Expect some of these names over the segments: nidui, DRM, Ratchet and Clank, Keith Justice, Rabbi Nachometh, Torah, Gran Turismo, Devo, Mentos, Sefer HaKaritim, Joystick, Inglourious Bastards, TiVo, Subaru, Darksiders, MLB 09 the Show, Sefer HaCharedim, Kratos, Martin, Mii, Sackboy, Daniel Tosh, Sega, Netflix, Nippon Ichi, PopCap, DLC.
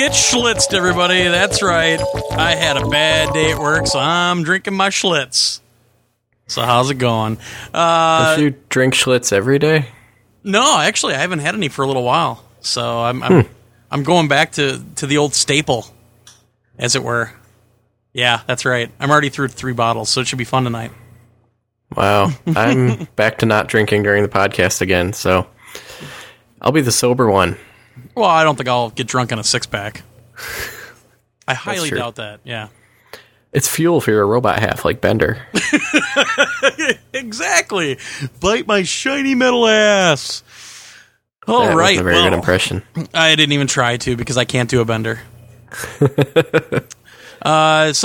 get schlitzed, everybody. That's right. I had a bad day at work, so I'm drinking my Schlitz. So how's it going? Do you drink Schlitz every day? No, actually, I haven't had any for a little while. So I'm going back to the old staple, as it were. Yeah, that's right. I'm already through 3 bottles, so it should be fun tonight. Wow. I'm back to not drinking during the podcast again, so I'll be the sober one. Well, I don't think I'll get drunk on a 6-pack. I highly doubt that, yeah. It's fuel for your robot half, like Bender. Exactly. Bite my shiny metal ass. All that right. That was a very good impression. I didn't even try to, because I can't do a Bender. So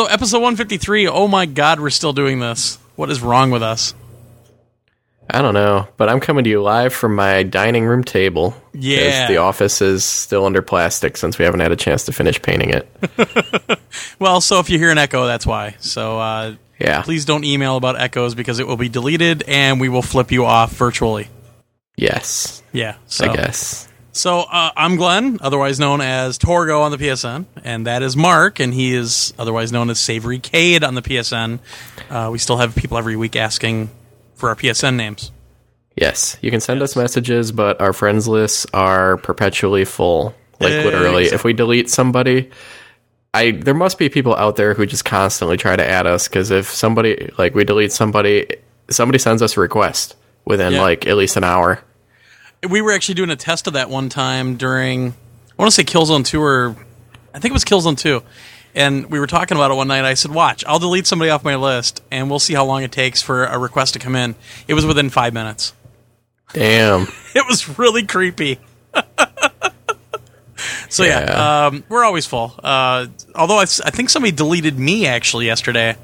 episode 153, oh my god, we're still doing this. What is wrong with us? I don't know, but I'm coming to you live from my dining room table. Yeah. The office is still under plastic since we haven't had a chance to finish painting it. Well, so if you hear an echo, that's why. So yeah. Please don't email about echoes because it will be deleted and we will flip you off virtually. Yes. Yeah. So. I guess. So I'm Glenn, otherwise known as Torgo on the PSN, and that is Mark, and he is otherwise known as Savory Cade on the PSN. We still have people every week asking for our PSN names. Yes, you can send us messages, but our friends lists are perpetually full. Like, literally, exactly. If we delete somebody, there must be people out there who just constantly try to add us, because if somebody, like, we delete somebody sends us a request within, like, at least an hour. We were actually doing a test of that one time during, I want to say Killzone 2, or I think it was Killzone 2, and we were talking about it one night, and I said, watch, I'll delete somebody off my list, and we'll see how long it takes for a request to come in. It was within 5 minutes. Damn. It was really creepy. So, we're always full. Although I think somebody deleted me, actually, yesterday,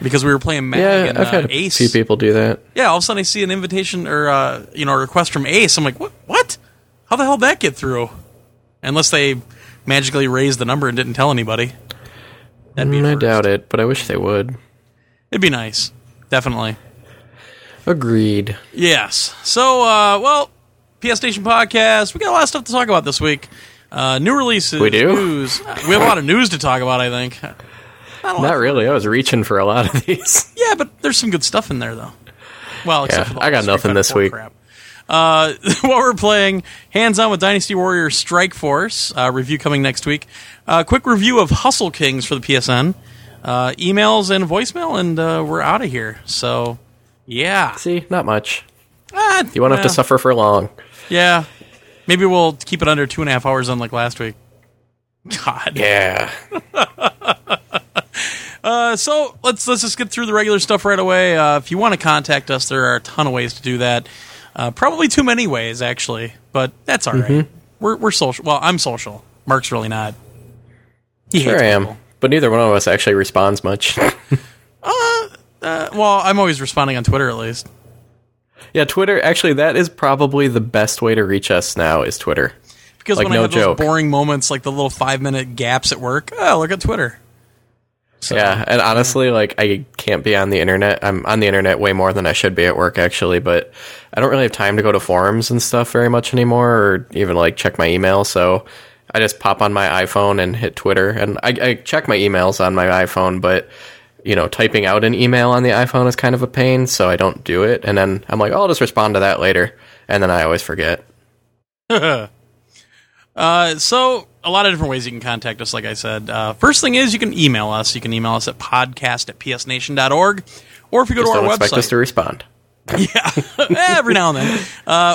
because we were playing MAG and Ace. Yeah, I've had a few people do that. Yeah, all of a sudden I see an invitation or a request from Ace. I'm like, what? How the hell did that get through? Unless they magically raised the number and didn't tell anybody. That'd be I doubt it, but I wish they would. It'd be nice. Definitely. Agreed. Yes. So, PS Station Podcast, we got a lot of stuff to talk about this week. New releases. We do? News. We have a lot of news to talk about, I think. Not really. I was reaching for a lot of these. Yeah, but there's some good stuff in there, though. Well, except for the I got nothing this week. Crap. What we're playing, hands-on with Dynasty Warriors Strikeforce, review coming next week. Quick review of Hustle Kings for the PSN. Emails and voicemail, and we're out of here. So, yeah. See, not much. You won't have to suffer for long. Yeah. Maybe we'll keep it under 2.5 hours unlike last week. God. Yeah. So let's just get through the regular stuff right away. If you want to contact us, there are a ton of ways to do that. Probably too many ways, actually, but that's all right. We're social. Well, I'm social. Mark's really not. He sure I am, but neither one of us actually responds much. Well, I'm always responding on Twitter, at least. Yeah, Twitter. Actually, that is probably the best way to reach us now is Twitter. Because like, when I have those boring moments, like the little 5-minute gaps at work, look at Twitter. So, yeah, and honestly, like, I can't be on the internet. I'm on the internet way more than I should be at work, actually, but I don't really have time to go to forums and stuff very much anymore, or even, like, check my email, so I just pop on my iPhone and hit Twitter, and I check my emails on my iPhone, but, you know, typing out an email on the iPhone is kind of a pain, so I don't do it, and then I'm like, I'll just respond to that later, and then I always forget. So a lot of different ways you can contact us, like I said. First thing is you can email us. You can email us at podcast@psnation.org, or if you go to our website. Expect us to respond. Yeah, every now and then.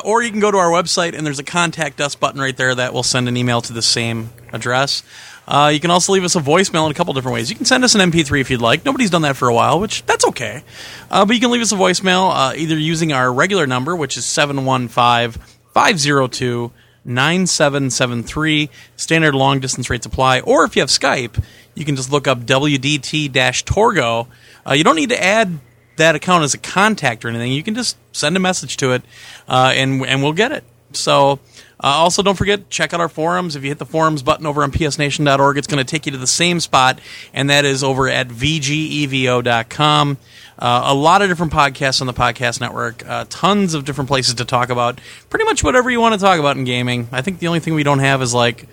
Or you can go to our website, and there's a Contact Us button right there that will send an email to the same address. You can also leave us a voicemail in a couple different ways. You can send us an MP3 if you'd like. Nobody's done that for a while, which that's okay. But you can leave us a voicemail either using our regular number, which is 715-502-9773. Standard long distance rates apply. Or if you have Skype, you can just look up WDT-Torgo. You don't need to add that account as a contact or anything. You can just send a message to it, and we'll get it. So also don't forget, check out our forums. If you hit the forums button over on psnation.org, it's going to take you to the same spot, and that is over at vgevo.com. A lot of different podcasts on the podcast network, tons of different places to talk about, pretty much whatever you want to talk about in gaming. I think the only thing we don't have is, like,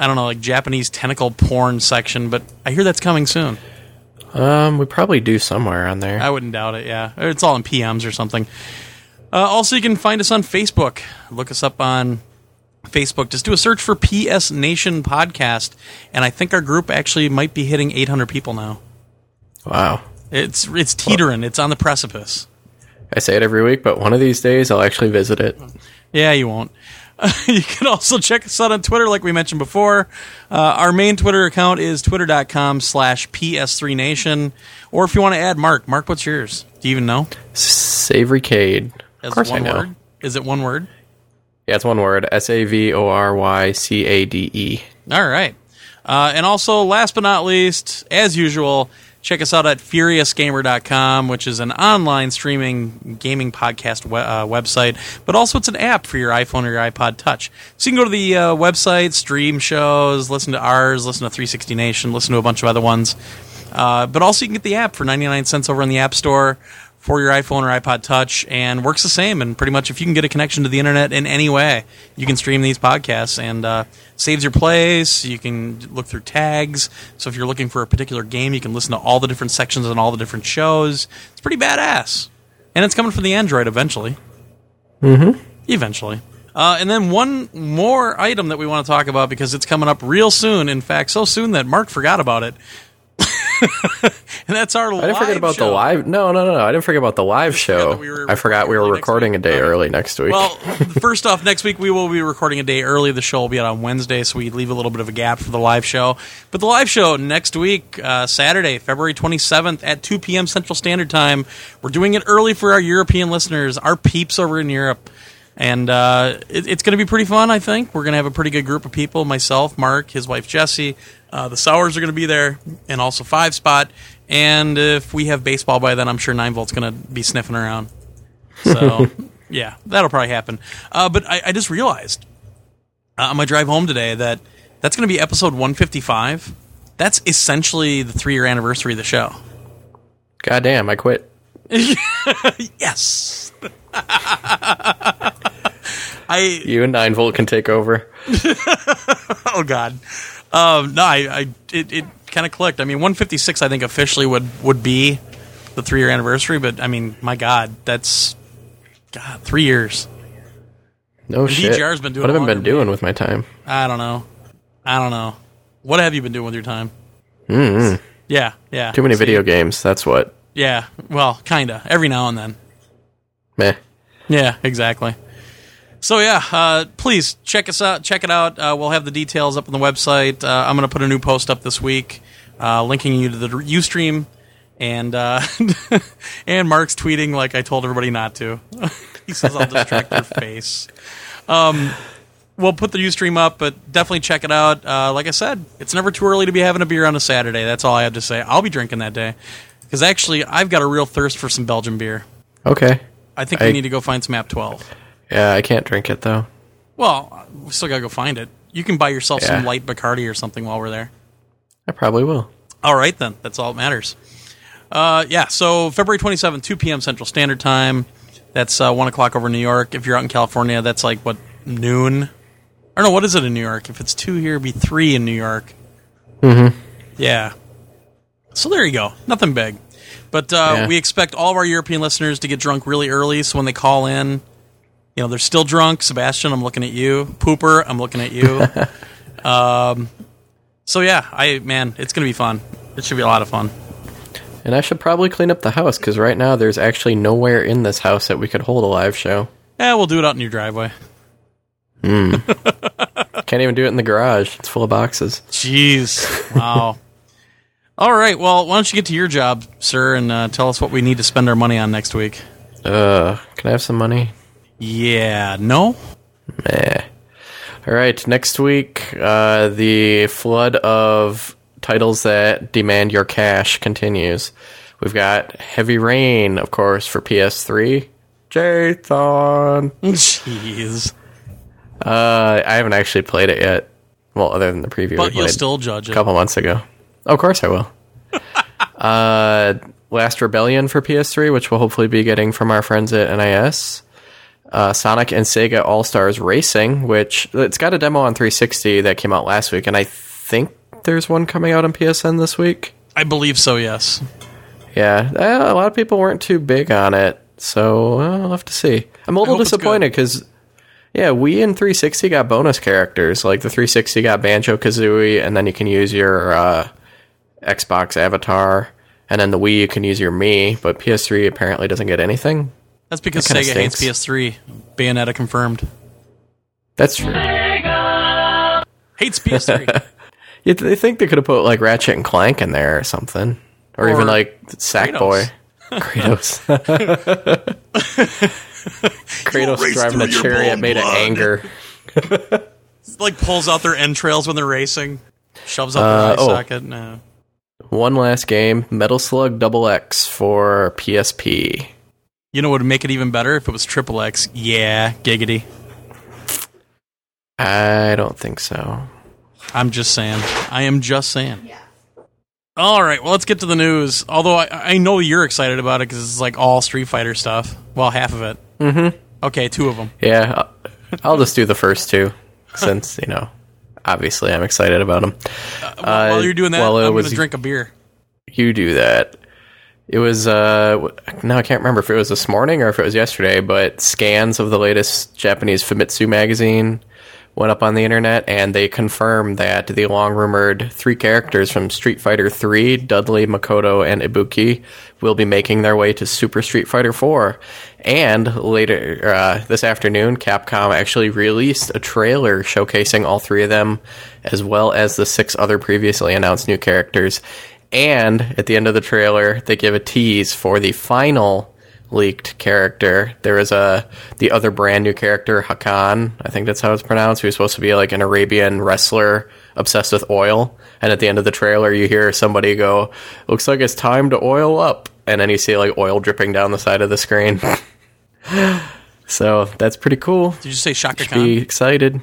I don't know, like Japanese tentacle porn section, but I hear that's coming soon. We probably do somewhere on there. I wouldn't doubt it, yeah. It's all in PMs or something. Also, you can find us on Facebook. Look us up on Facebook. Just do a search for PS Nation Podcast, and I think our group actually might be hitting 800 people now. Wow. It's teetering. Well, it's on the precipice. I say it every week, but one of these days I'll actually visit it. Yeah, you won't. You can also check us out on Twitter, like we mentioned before. Our main Twitter account is twitter.com/PS3Nation. Or if you want to add Mark, what's yours? Do you even know? Savory Cade. Of course I know. Word? Is it one word? Yeah, it's one word. SAVORYCADE. All right. And also, last but not least, as usual, check us out at FuriousGamer.com, which is an online streaming gaming podcast website, but also it's an app for your iPhone or your iPod Touch. So you can go to the website, stream shows, listen to ours, listen to 360 Nation, listen to a bunch of other ones. But also you can get the app for 99 cents over in the App Store for your iPhone or iPod Touch, and works the same. And pretty much if you can get a connection to the internet in any way, you can stream these podcasts, and saves your place. You can look through tags. So if you're looking for a particular game, you can listen to all the different sections and all the different shows. It's pretty badass. And it's coming for the Android eventually. Mm-hmm. Eventually. And then one more item that we want to talk about, because it's coming up real soon. In fact, so soon that Mark forgot about it. And that's our live show. I didn't forget about the live... No. I didn't forget about the live show. I forgot we were recording a day early next week. Well, first off, next week we will be recording a day early. The show will be out on Wednesday, so we leave a little bit of a gap for the live show. But the live show next week, Saturday, February 27th at 2 p.m. Central Standard Time. We're doing it early for our European listeners, our peeps over in Europe. And it's going to be pretty fun, I think. We're going to have a pretty good group of people, myself, Mark, his wife, Jessie. The Sours are going to be there, and also Five Spot. And if we have baseball by then, I'm sure 9Volt's going to be sniffing around. So, yeah, that'll probably happen. But I just realized on my drive home today that that's going to be episode 155. That's essentially the 3-year anniversary of the show. Goddamn, I quit. Yes. You and 9Volt can take over. Oh, God. No, it kind of clicked. I mean, 156, I think, officially would be the 3-year anniversary, but, I mean, my God, that's... God, 3 years. No shit. DGR's been doing... What have I been doing with my time? I don't know. What have you been doing with your time? Mm-hmm. Yeah. Too many video games, that's what. Yeah, well, kinda. Every now and then. Meh. Yeah, exactly. So, yeah, please check us out. Check it out. We'll have the details up on the website. I'm going to put a new post up this week linking you to the Ustream. And and Mark's tweeting like I told everybody not to. He says, I'll distract your face. We'll put the Ustream up, but definitely check it out. Like I said, it's never too early to be having a beer on a Saturday. That's all I have to say. I'll be drinking that day. Because actually, I've got a real thirst for some Belgian beer. Okay. I think we need to go find some MAP 12. Yeah, I can't drink it, though. Well, we still got to go find it. You can buy yourself some light Bacardi or something while we're there. I probably will. All right, then. That's all that matters. So February 27th, 2 p.m. Central Standard Time. That's 1 o'clock over in New York. If you're out in California, that's like, what, noon? I don't know, what is it in New York? If it's 2 here, it'd be 3 in New York. Mm-hmm. Yeah. So there you go. Nothing big. But we expect all of our European listeners to get drunk really early, so when they call in... You know, they're still drunk. Sebastian, I'm looking at you. Pooper, I'm looking at you. It's going to be fun. It should be a lot of fun. And I should probably clean up the house, because right now there's actually nowhere in this house that we could hold a live show. Yeah, we'll do it out in your driveway. Can't even do it in the garage. It's full of boxes. Jeez. Wow. All right, well, why don't you get to your job, sir, and tell us what we need to spend our money on next week. Can I have some money? Yeah, no? Meh. All right, next week, the flood of titles that demand your cash continues. We've got Heavy Rain, of course, for PS3. Jathan! Jeez. I haven't actually played it yet. Well, other than the preview. But you'll still judge it. A couple months ago. Oh, of course I will. Last Rebellion for PS3, which we'll hopefully be getting from our friends at NIS. Sonic and Sega All-Stars Racing, which it's got a demo on 360 that came out last week, and I think there's one coming out on PSN this week. I believe so, yes. Yeah, a lot of people weren't too big on it, so I'll have to see. I'm a little disappointed because, yeah, Wii and 360 got bonus characters. Like, the 360 got Banjo-Kazooie, and then you can use your Xbox avatar, and then the Wii you can use your Mii, but PS3 apparently doesn't get anything. That's because that Sega hates PS3. Bayonetta confirmed. That's true. Sega! Hates PS3. You'd think they could have put, like, Ratchet and Clank in there or something. Or even, like, Sackboy. Kratos. Kratos driving a chariot made of anger. Like, pulls out their entrails when they're racing. Shoves up their eye socket. No. One last game. Metal Slug Double X for PSP. You know what would make it even better? If it was Triple X. Yeah, giggity. I don't think so. I'm just saying. I am just saying. Yeah. All right, well, let's get to the news. Although I know you're excited about it because it's like all Street Fighter stuff. Well, half of it. Mm-hmm. Okay, two of them. Yeah, I'll just do the first two since, you know, obviously I'm excited about them. While you're doing that, I'm going to drink a beer. You do that. It was, now I can't remember if it was this morning or if it was yesterday, but scans of the latest Japanese Famitsu magazine went up on the internet, and they confirmed that the long-rumored three characters from Street Fighter 3, Dudley, Makoto, and Ibuki, will be making their way to Super Street Fighter 4. And later this afternoon, Capcom actually released a trailer showcasing all three of them, as well as the 6 other previously announced new characters. And at the end of the trailer, they give a tease for the final leaked character. There is the other brand new character, Hakan, I think that's how it's pronounced, who's supposed to be like an Arabian wrestler obsessed with oil. And at the end of the trailer, you hear somebody go, "Looks like it's time to oil up." And then you see like oil dripping down the side of the screen. So that's pretty cool. Did you say Shaka Khan? Be excited.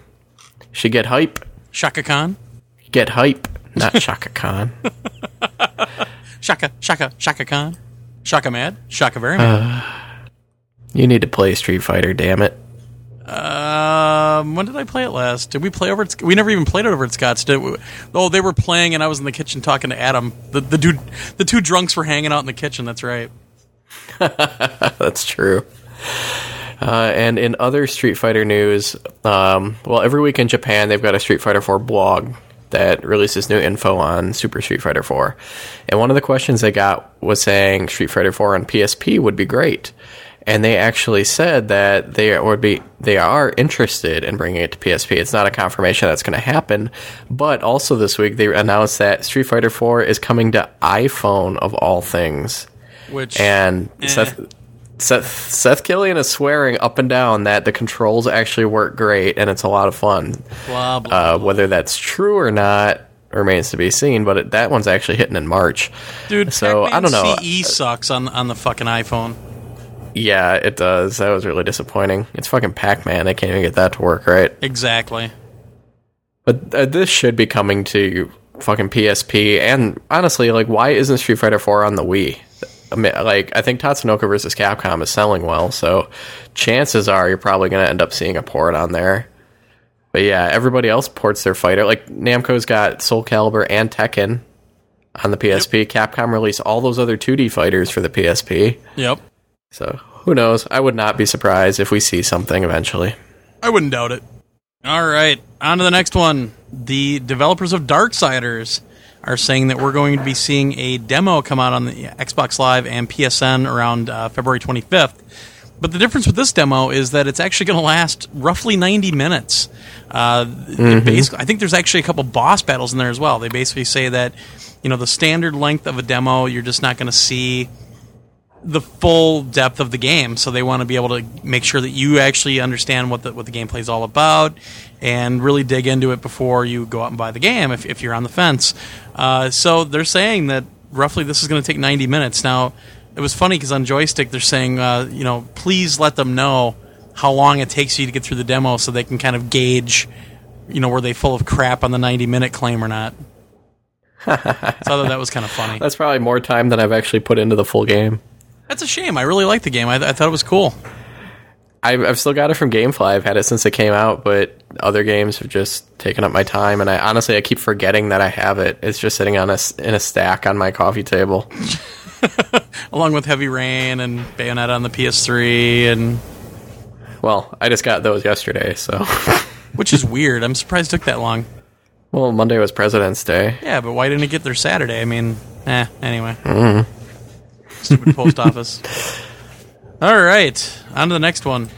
Should get hype. Shaka Khan? Get hype. Not Shaka Khan. Shaka Khan. Shaka mad. Shaka very mad. You need to play Street Fighter, damn it. When did I play it last? Did we play over at... We never even played it over at Scott's, did we? Oh, they were playing and I was in the kitchen talking to Adam. The dude, the two drunks were hanging out in the kitchen, that's right. That's true. And in other Street Fighter news, every week in Japan they've got a Street Fighter 4 blog that releases new info on Super Street Fighter 4. And one of the questions they got was saying Street Fighter 4 on PSP would be great. And they actually said that they are interested in bringing it to PSP. It's not a confirmation that's going to happen. But also this week, they announced that Street Fighter 4 is coming to iPhone, of all things. Seth Killian is swearing up and down that the controls actually work great and it's a lot of fun. Blah, blah, blah. Whether that's true or not remains to be seen, but that one's actually hitting in March. Dude, so I don't know. CE sucks on the fucking iPhone. Yeah, it does. That was really disappointing. It's fucking Pac-Man. I can't even get that to work right. Exactly. But this should be coming to fucking PSP, and honestly, like, why isn't Street Fighter 4 on the Wii? Like, I think Tatsunoko vs. Capcom is selling well, so chances are you're probably going to end up seeing a port on there. But yeah, everybody else ports their fighter. Like, Namco's got Soul Calibur and Tekken on the PSP. Yep. Capcom released all those other 2D fighters for the PSP. Yep. So, who knows? I would not be surprised if we see something eventually. I wouldn't doubt it. All right, on to the next one. The developers of Darksiders are saying that we're going to be seeing a demo come out on the Xbox Live and PSN around February 25th. But the difference with this demo is that it's actually going to last roughly 90 minutes. I think there's actually a couple boss battles in there as well. They basically say that, you know, the standard length of a demo, you're just not going to see the full depth of the game, so they want to be able to make sure that you actually understand what the gameplay is all about and really dig into it before you go out and buy the game if you're on the fence. So they're saying that roughly this is going to take 90 minutes. Now, it was funny because on Joystick they're saying, please let them know how long it takes you to get through the demo so they can kind of gauge, were they full of crap on the 90-minute claim or not. So I thought that was kind of funny. That's probably more time than I've actually put into the full game. That's a shame. I really liked the game. I thought it was cool. I've still got it from GameFly. I've had it since it came out, but other games have just taken up my time, and I honestly keep forgetting that I have it. It's just sitting on in a stack on my coffee table. Along with Heavy Rain and Bayonetta on the PS3 and... Well, I just got those yesterday, so... Which is weird. I'm surprised it took that long. Well, Monday was President's Day. Yeah, but why didn't it get there Saturday? I mean, anyway. Mm-hmm. Stupid post office. All right, on to the next one.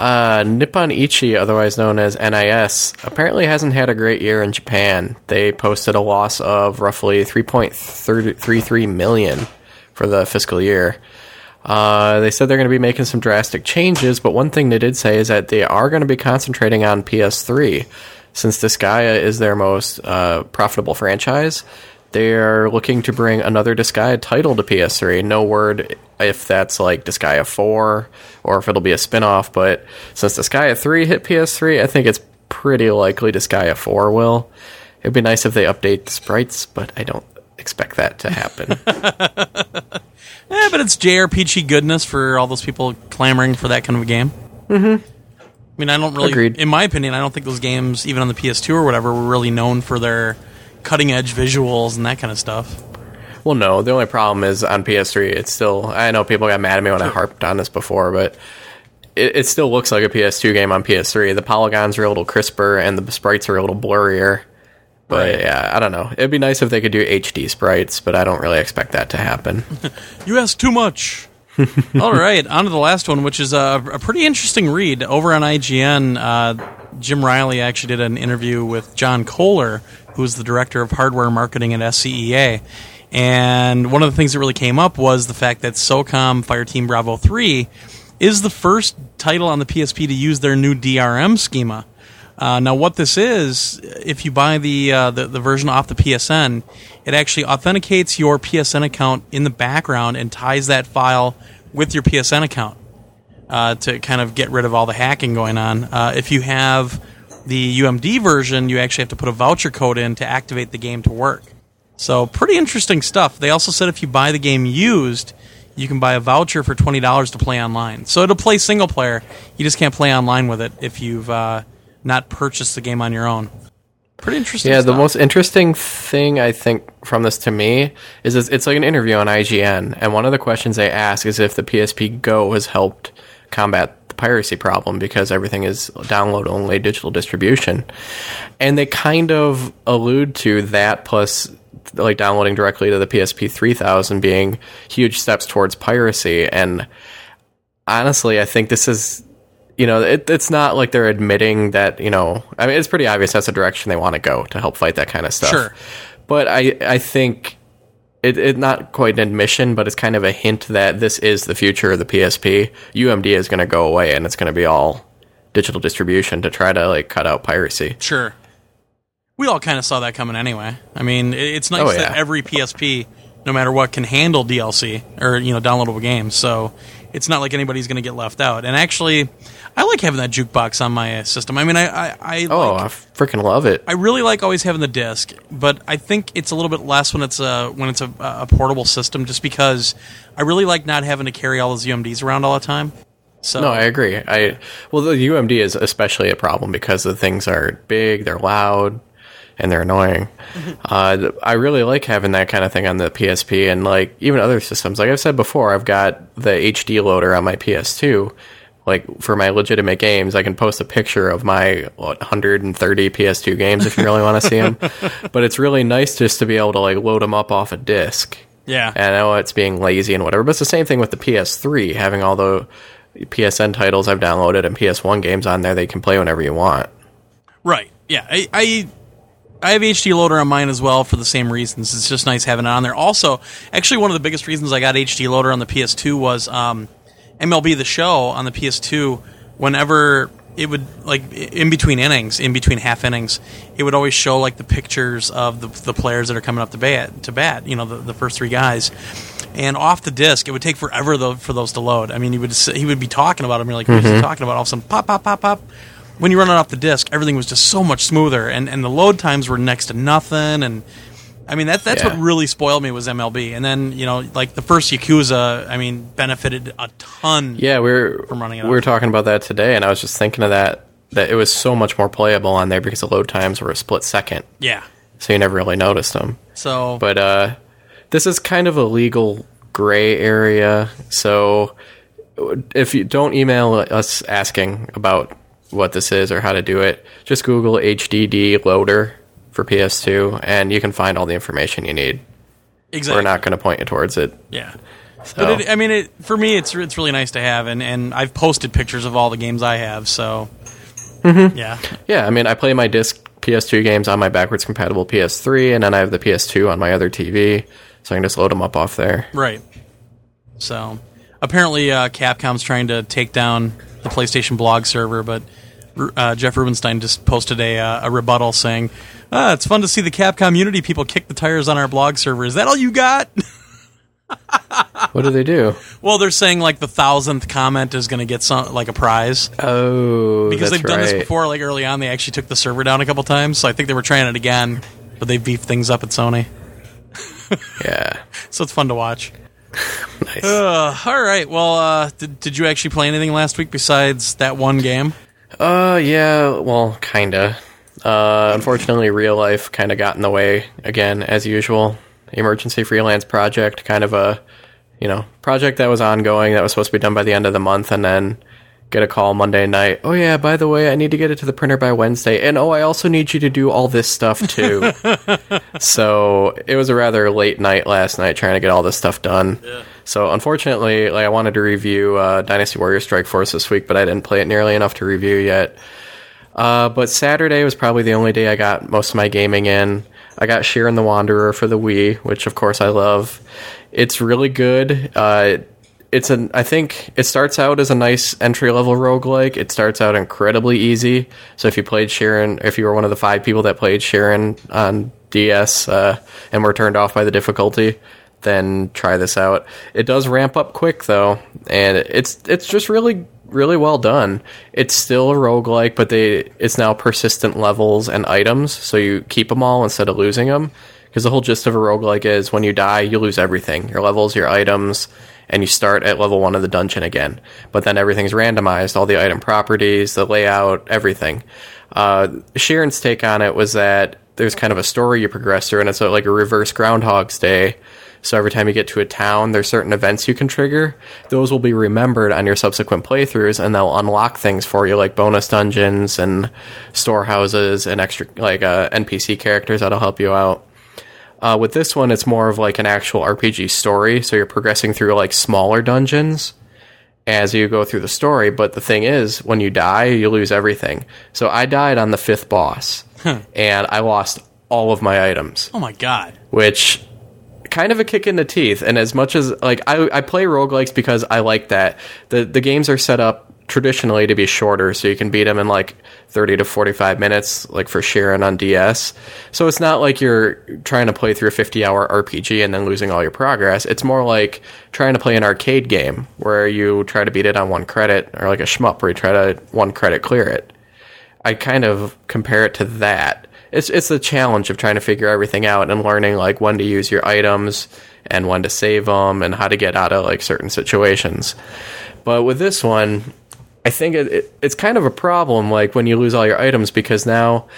Nippon Ichi, otherwise known as NIS, apparently hasn't had a great year in Japan. They posted a loss of roughly 3.33 million for the fiscal year. They said they're going to be making some drastic changes, but one thing they did say is that they are going to be concentrating on PS3. Since Disgaea is their most profitable franchise, they are looking to bring another Disgaea title to PS3. No word if that's like Disgaea 4 or if it'll be a spin-off, but since Disgaea 3 hit PS3, I think it's pretty likely Disgaea 4 will. It'd be nice if they update the sprites, but I don't expect that to happen. Yeah, but it's JRPG goodness for all those people clamoring for that kind of a game. Mm-hmm. I mean, I don't really... Agreed. In my opinion, I don't think those games, even on the PS2 or whatever, were really known for their cutting-edge visuals and that kind of stuff. Well, no. The only problem is on PS3, it's still... I know people got mad at me when I harped on this before, but it still looks like a PS2 game on PS3. The polygons are a little crisper, and the sprites are a little blurrier. But, right. Yeah, I don't know. It'd be nice if they could do HD sprites, but I don't really expect that to happen. You ask too much! All right, on to the last one, which is a pretty interesting read. Over on IGN, Jim Riley actually did an interview with John Kohler, who's the director of hardware marketing at SCEA. And one of the things that really came up was the fact that SOCOM Fireteam Bravo 3 is the first title on the PSP to use their new DRM schema. Now, what this is, if you buy the version off the PSN, it actually authenticates your PSN account in the background and ties that file with your PSN account to kind of get rid of all the hacking going on. If you have the UMD version, you actually have to put a voucher code in to activate the game to work. So, pretty interesting stuff. They also said if you buy the game used, you can buy a voucher for $20 to play online. So, it'll play single player. You just can't play online with it if you've... not purchase the game on your own. Pretty interesting. Yeah, stuff. The most interesting thing I think from this to me is it's like an interview on IGN, and one of the questions they ask is if the PSP Go has helped combat the piracy problem because everything is download only digital distribution, and they kind of allude to that plus like downloading directly to the PSP 3000 being huge steps towards piracy, and honestly, I think this is. You know, it's not like they're admitting that, you know... I mean, it's pretty obvious that's the direction they want to go to help fight that kind of stuff. Sure. But I think it's not quite an admission, but it's kind of a hint that this is the future of the PSP. UMD is going to go away, and it's going to be all digital distribution to try to, like, cut out piracy. Sure. We all kind of saw that coming anyway. I mean, it's nice that every PSP, no matter what, can handle DLC or, you know, downloadable games, so... It's not like anybody's going to get left out. And actually, I like having that jukebox on my system. I mean, I freaking love it. I really like always having the disc, but I think it's a little bit less when it's a portable system, just because I really like not having to carry all those UMDs around all the time. So no, I agree. Well, the UMD is especially a problem because the things are big, they're loud, and they're annoying. I really like having that kind of thing on the PSP and like even other systems. Like I've said before, I've got the HD loader on my PS2. Like for my legitimate games, I can post a picture of my 130 PS2 games if you really want to see them. But it's really nice just to be able to like load them up off a disc. Yeah. And I know it's being lazy and whatever, but it's the same thing with the PS3, having all the PSN titles I've downloaded and PS1 games on there that you can play whenever you want. Right. Yeah. I have HD Loader on mine as well for the same reasons. It's just nice having it on there. Also, actually one of the biggest reasons I got HD Loader on the PS2 was MLB the Show on the PS2. Whenever it would, like, in between innings, in between half innings, it would always show, like, the pictures of the players that are coming up to bat, you know, the first three guys. And off the disc, it would take forever, though, for those to load. I mean, he would be talking about them. You're like, mm-hmm. What is he talking about? All of a sudden, pop, pop, pop, pop. When you run it off the disc, everything was just so much smoother, and the load times were next to nothing, and I mean, that's what really spoiled me was MLB. And then, you know, like the first Yakuza, I mean, benefited a ton from running it off. We were talking about that today, and I was just thinking of that it was so much more playable on there because the load times were a split second. Yeah. So you never really noticed them. So, but this is kind of a legal gray area. So if you don't email us asking about what this is or how to do it, just Google HDD loader for PS2, and you can find all the information you need. Exactly. We're not going to point you towards it. Yeah. So. But for me, it's really nice to have, and I've posted pictures of all the games I have, so... Mm-hmm. Yeah. Yeah, I mean, I play my disc PS2 games on my backwards-compatible PS3, and then I have the PS2 on my other TV, so I can just load them up off there. Right. So, apparently Capcom's trying to take down the PlayStation blog server, but Jeff Rubenstein just posted a rebuttal saying... it's fun to see the Capcom Unity people kick the tires on our blog server. Is that all you got? What do they do? Well, they're saying like the 1,000th comment is going to get some like a prize. Oh, because they've done this before. Like early on, they actually took the server down a couple times. So I think they were trying it again, but they beefed things up at Sony. Yeah, so it's fun to watch. Nice. All right. Well, did you actually play anything last week besides that one game? Yeah. Well, kinda. Unfortunately, real life kind of got in the way again, as usual. Emergency freelance project, kind of a, you know, project that was ongoing, that was supposed to be done by the end of the month, and then get a call Monday night. Oh, yeah, by the way, I need to get it to the printer by Wednesday. And, oh, I also need you to do all this stuff, too. So it was a rather late night last night trying to get all this stuff done. Yeah. So, unfortunately, like I wanted to review Dynasty Warriors Strikeforce this week, but I didn't play it nearly enough to review yet. But Saturday was probably the only day I got most of my gaming in. I got Shiren the Wanderer for the Wii, which of course I love. It's really good. I think it starts out as a nice entry-level roguelike. It starts out incredibly easy. So if you played Shiren, if you were one of the 5 people that played Shiren on DS and were turned off by the difficulty, then try this out. It does ramp up quick though, and it's just really well done. It's still a roguelike, but it's now persistent levels and items, so you keep them all instead of losing them, because the whole gist of a roguelike is when you die, you lose everything, your levels, your items, and you start at level 1 of the dungeon again. But then everything's randomized, all the item properties, the layout, everything. Shiren's take on it was that there's kind of a story you progress through, and it's like a reverse Groundhog's Day. So every time you get to a town, there's certain events you can trigger. Those will be remembered on your subsequent playthroughs, and they'll unlock things for you, like bonus dungeons and storehouses and extra like NPC characters that'll help you out. With this one, it's more of like an actual RPG story, so you're progressing through like smaller dungeons as you go through the story. But the thing is, when you die, you lose everything. So I died on the 5th boss, and I lost all of my items. Oh my god! Which... kind of a kick in the teeth, and as much as like I play roguelikes because I like that the games are set up traditionally to be shorter, so you can beat them in like 30 to 45 minutes, like for Shiren on DS. So it's not like you're trying to play through a 50-hour RPG and then losing all your progress. It's more like trying to play an arcade game where you try to beat it on 1 credit, or like a shmup where you try to 1 credit clear it. I kind of compare it to that. It's the challenge of trying to figure everything out and learning like when to use your items and when to save them and how to get out of like certain situations. But with this one, I think it's kind of a problem like when you lose all your items, because now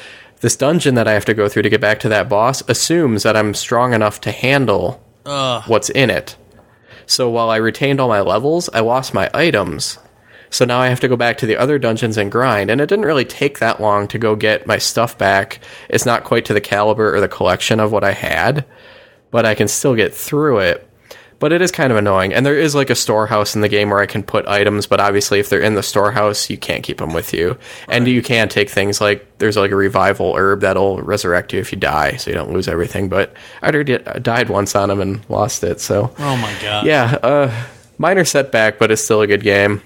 this dungeon that I have to go through to get back to that boss assumes that I'm strong enough to handle what's in it. So while I retained all my levels, I lost my items. So now I have to go back to the other dungeons and grind, and it didn't really take that long to go get my stuff back. It's not quite to the caliber or the collection of what I had, but I can still get through it. But it is kind of annoying, and there is like a storehouse in the game where I can put items, but obviously if they're in the storehouse, you can't keep them with you. Right. And you can take things like, there's like a revival herb that'll resurrect you if you die, so you don't lose everything, but I already died once on them and lost it, so... Oh my god. Yeah, minor setback, but it's still a good game.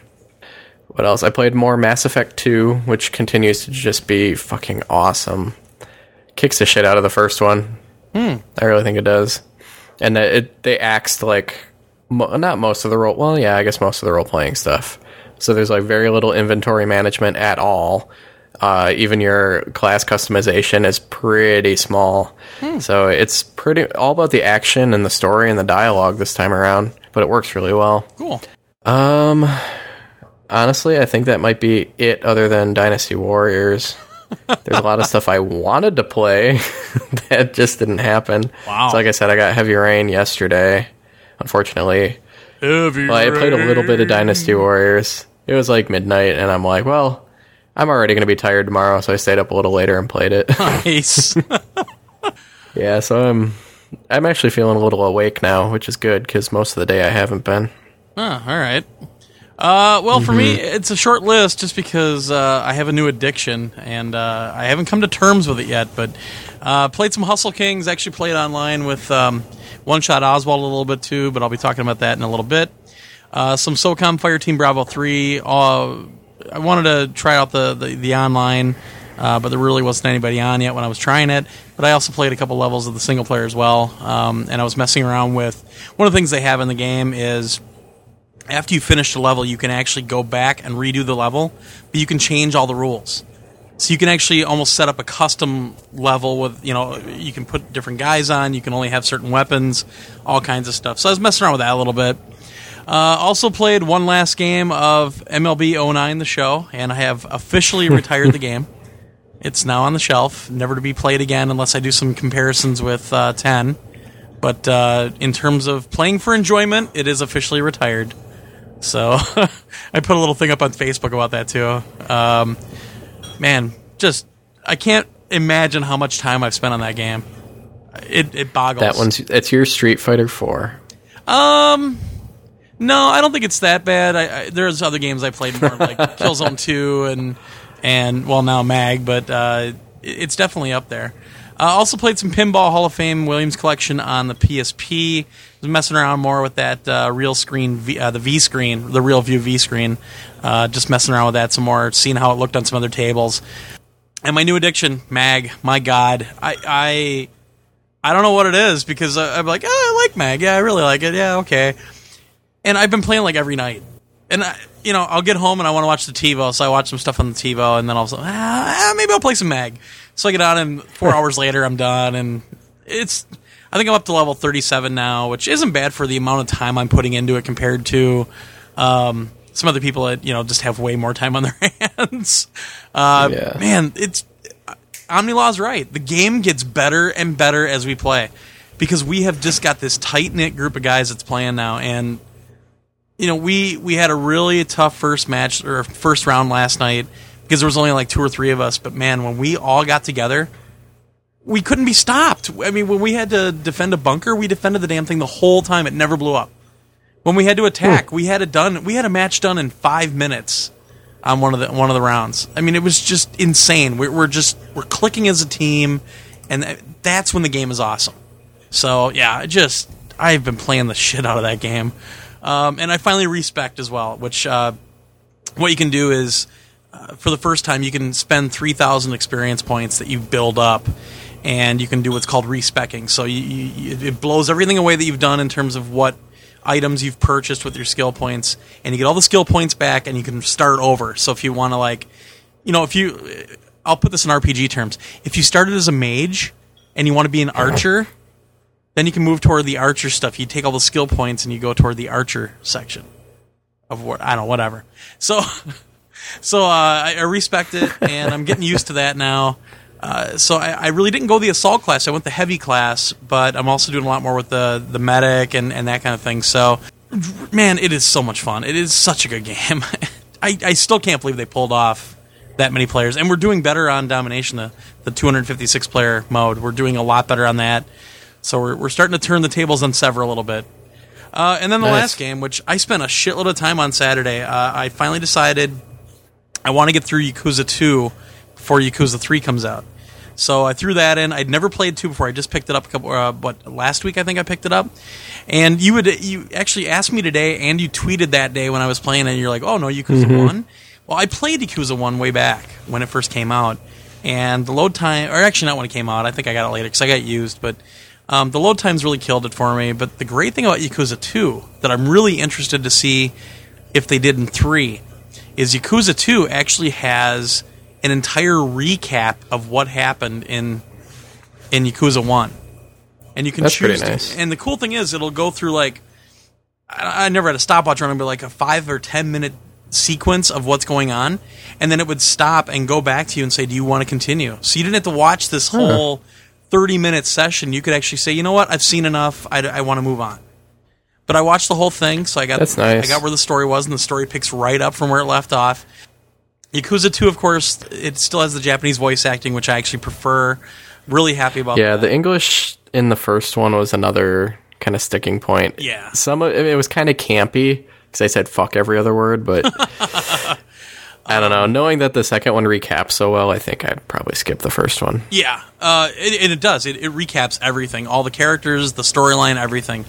What else? I played more Mass Effect 2, which continues to just be fucking awesome. Kicks the shit out of the first one. I really think it does. And they axed, like, not most of the role... Well, yeah, I guess most of the role-playing stuff. So there's, like, very little inventory management at all. Even your class customization is pretty small. So it's pretty all about the action and the story and the dialogue this time around, but it works really well. Cool. Honestly, I think that might be it other than Dynasty Warriors. There's a lot of stuff I wanted to play that just didn't happen. Wow. So like I said, I got Heavy Rain yesterday, unfortunately. I played a little bit of Dynasty Warriors. It was like midnight, and I'm like, well, I'm already going to be tired tomorrow, so I stayed up a little later and played it. Nice. Yeah, so I'm actually feeling a little awake now, which is good, because most of the day I haven't been. Oh, all right. Well, for me, it's a short list just because I have a new addiction, and I haven't come to terms with it yet, but played some Hustle Kings, actually played online with One Shot Oswald a little bit too, but I'll be talking about that in a little bit. Some SOCOM Fire Team Bravo 3. I wanted to try out the online, but there really wasn't anybody on yet when I was trying it. But I also played a couple levels of the single player as well, and I was messing around with... One of the things they have in the game is after you finish the level, you can actually go back and redo the level, but you can change all the rules. So you can actually almost set up a custom level with, you can put different guys on, you can only have certain weapons, all kinds of stuff. So I was messing around with that a little bit. Also played one last game of MLB 09 the Show, and I have officially retired the game. It's now on the shelf, never to be played again unless I do some comparisons with 10. But in terms of playing for enjoyment, it is officially retired. So I put a little thing up on Facebook about that too. Man, I can't imagine how much time I've spent on that game. It boggles. That's your Street Fighter 4. No, I don't think it's that bad. There's other games I played more, like Killzone 2 and well now MAG, but it's definitely up there. Also played some Pinball Hall of Fame Williams Collection on the PSP. Was messing around more with that real screen, the V screen, the real view V screen. Just messing around with that some more, seeing how it looked on some other tables. And my new addiction, MAG. My God, I don't know what it is because I'm like, I like MAG. Yeah, I really like it. Yeah, okay. And I've been playing like every night. And, I'll get home and I want to watch the TiVo, so I watch some stuff on the TiVo, and then I'll say, maybe I'll play some MAG. So I get on, and 4 hours later I'm done, and I think I'm up to level 37 now, which isn't bad for the amount of time I'm putting into it compared to some other people that, just have way more time on their hands. Yeah. Man, Omnilaw's right. The game gets better and better as we play, because we have just got this tight-knit group of guys that's playing now, and we had a really tough first round last night because there was only like two or three of us. But man, when we all got together, we couldn't be stopped. I mean, when we had to defend a bunker, we defended the damn thing the whole time. It never blew up. When we had to attack, we had it done. We had a match done in 5 minutes on one of the rounds. I mean, it was just insane. We're clicking as a team, and that's when the game is awesome. So yeah, I've been playing the shit out of that game. And I finally respect as well, which what you can do is, for the first time, you can spend 3,000 experience points that you build up, and you can do what's called respecking. So it blows everything away that you've done in terms of what items you've purchased with your skill points, and you get all the skill points back, and you can start over. So if you want to, I'll put this in RPG terms. If you started as a mage and you want to be an archer, then you can move toward the archer stuff. You take all the skill points and you go toward the archer section of whatever. So I respect it, and I'm getting used to that now. So I really didn't go the assault class. I went the heavy class, but I'm also doing a lot more with the medic and that kind of thing. So, man, it is so much fun. It is such a good game. I still can't believe they pulled off that many players. And we're doing better on Domination, the 256-player mode. We're doing a lot better on that. So we're starting to turn the tables on Sever a little bit. And then the last game, which I spent a shitload of time on Saturday, I finally decided I want to get through Yakuza 2 before Yakuza 3 comes out. So I threw that in. I'd never played 2 before. I just picked it up last week I think I picked it up. And you actually asked me today, and you tweeted that day when I was playing it, and you're like, oh, no, Yakuza 1? Well, I played Yakuza 1 way back when it first came out. And the load time, or actually not when it came out. I think I got it later because I got used, but... the load times really killed it for me, but the great thing about Yakuza 2 that I'm really interested to see if they did in 3 is Yakuza 2 actually has an entire recap of what happened in Yakuza 1. And you can choose. Nice. And the cool thing is, it'll go through like, I never had a stopwatch running, but like a 5 or 10 minute sequence of what's going on, and then it would stop and go back to you and say, do you want to continue? So you didn't have to watch this whole 30-minute session. You could actually say, you know what, I've seen enough, I want to move on. But I watched the whole thing, so I got I got where the story was, and the story picks right up from where it left off. Yakuza 2, of course, it still has the Japanese voice acting, which I actually prefer. Really happy about that. Yeah, the English in the first one was another kind of sticking point. Yeah. Some of it was kind of campy, because I said fuck every other word, but I don't know. Knowing that the second one recaps so well, I think I'd probably skip the first one. Yeah, and it does. It recaps everything, all the characters, the storyline, everything.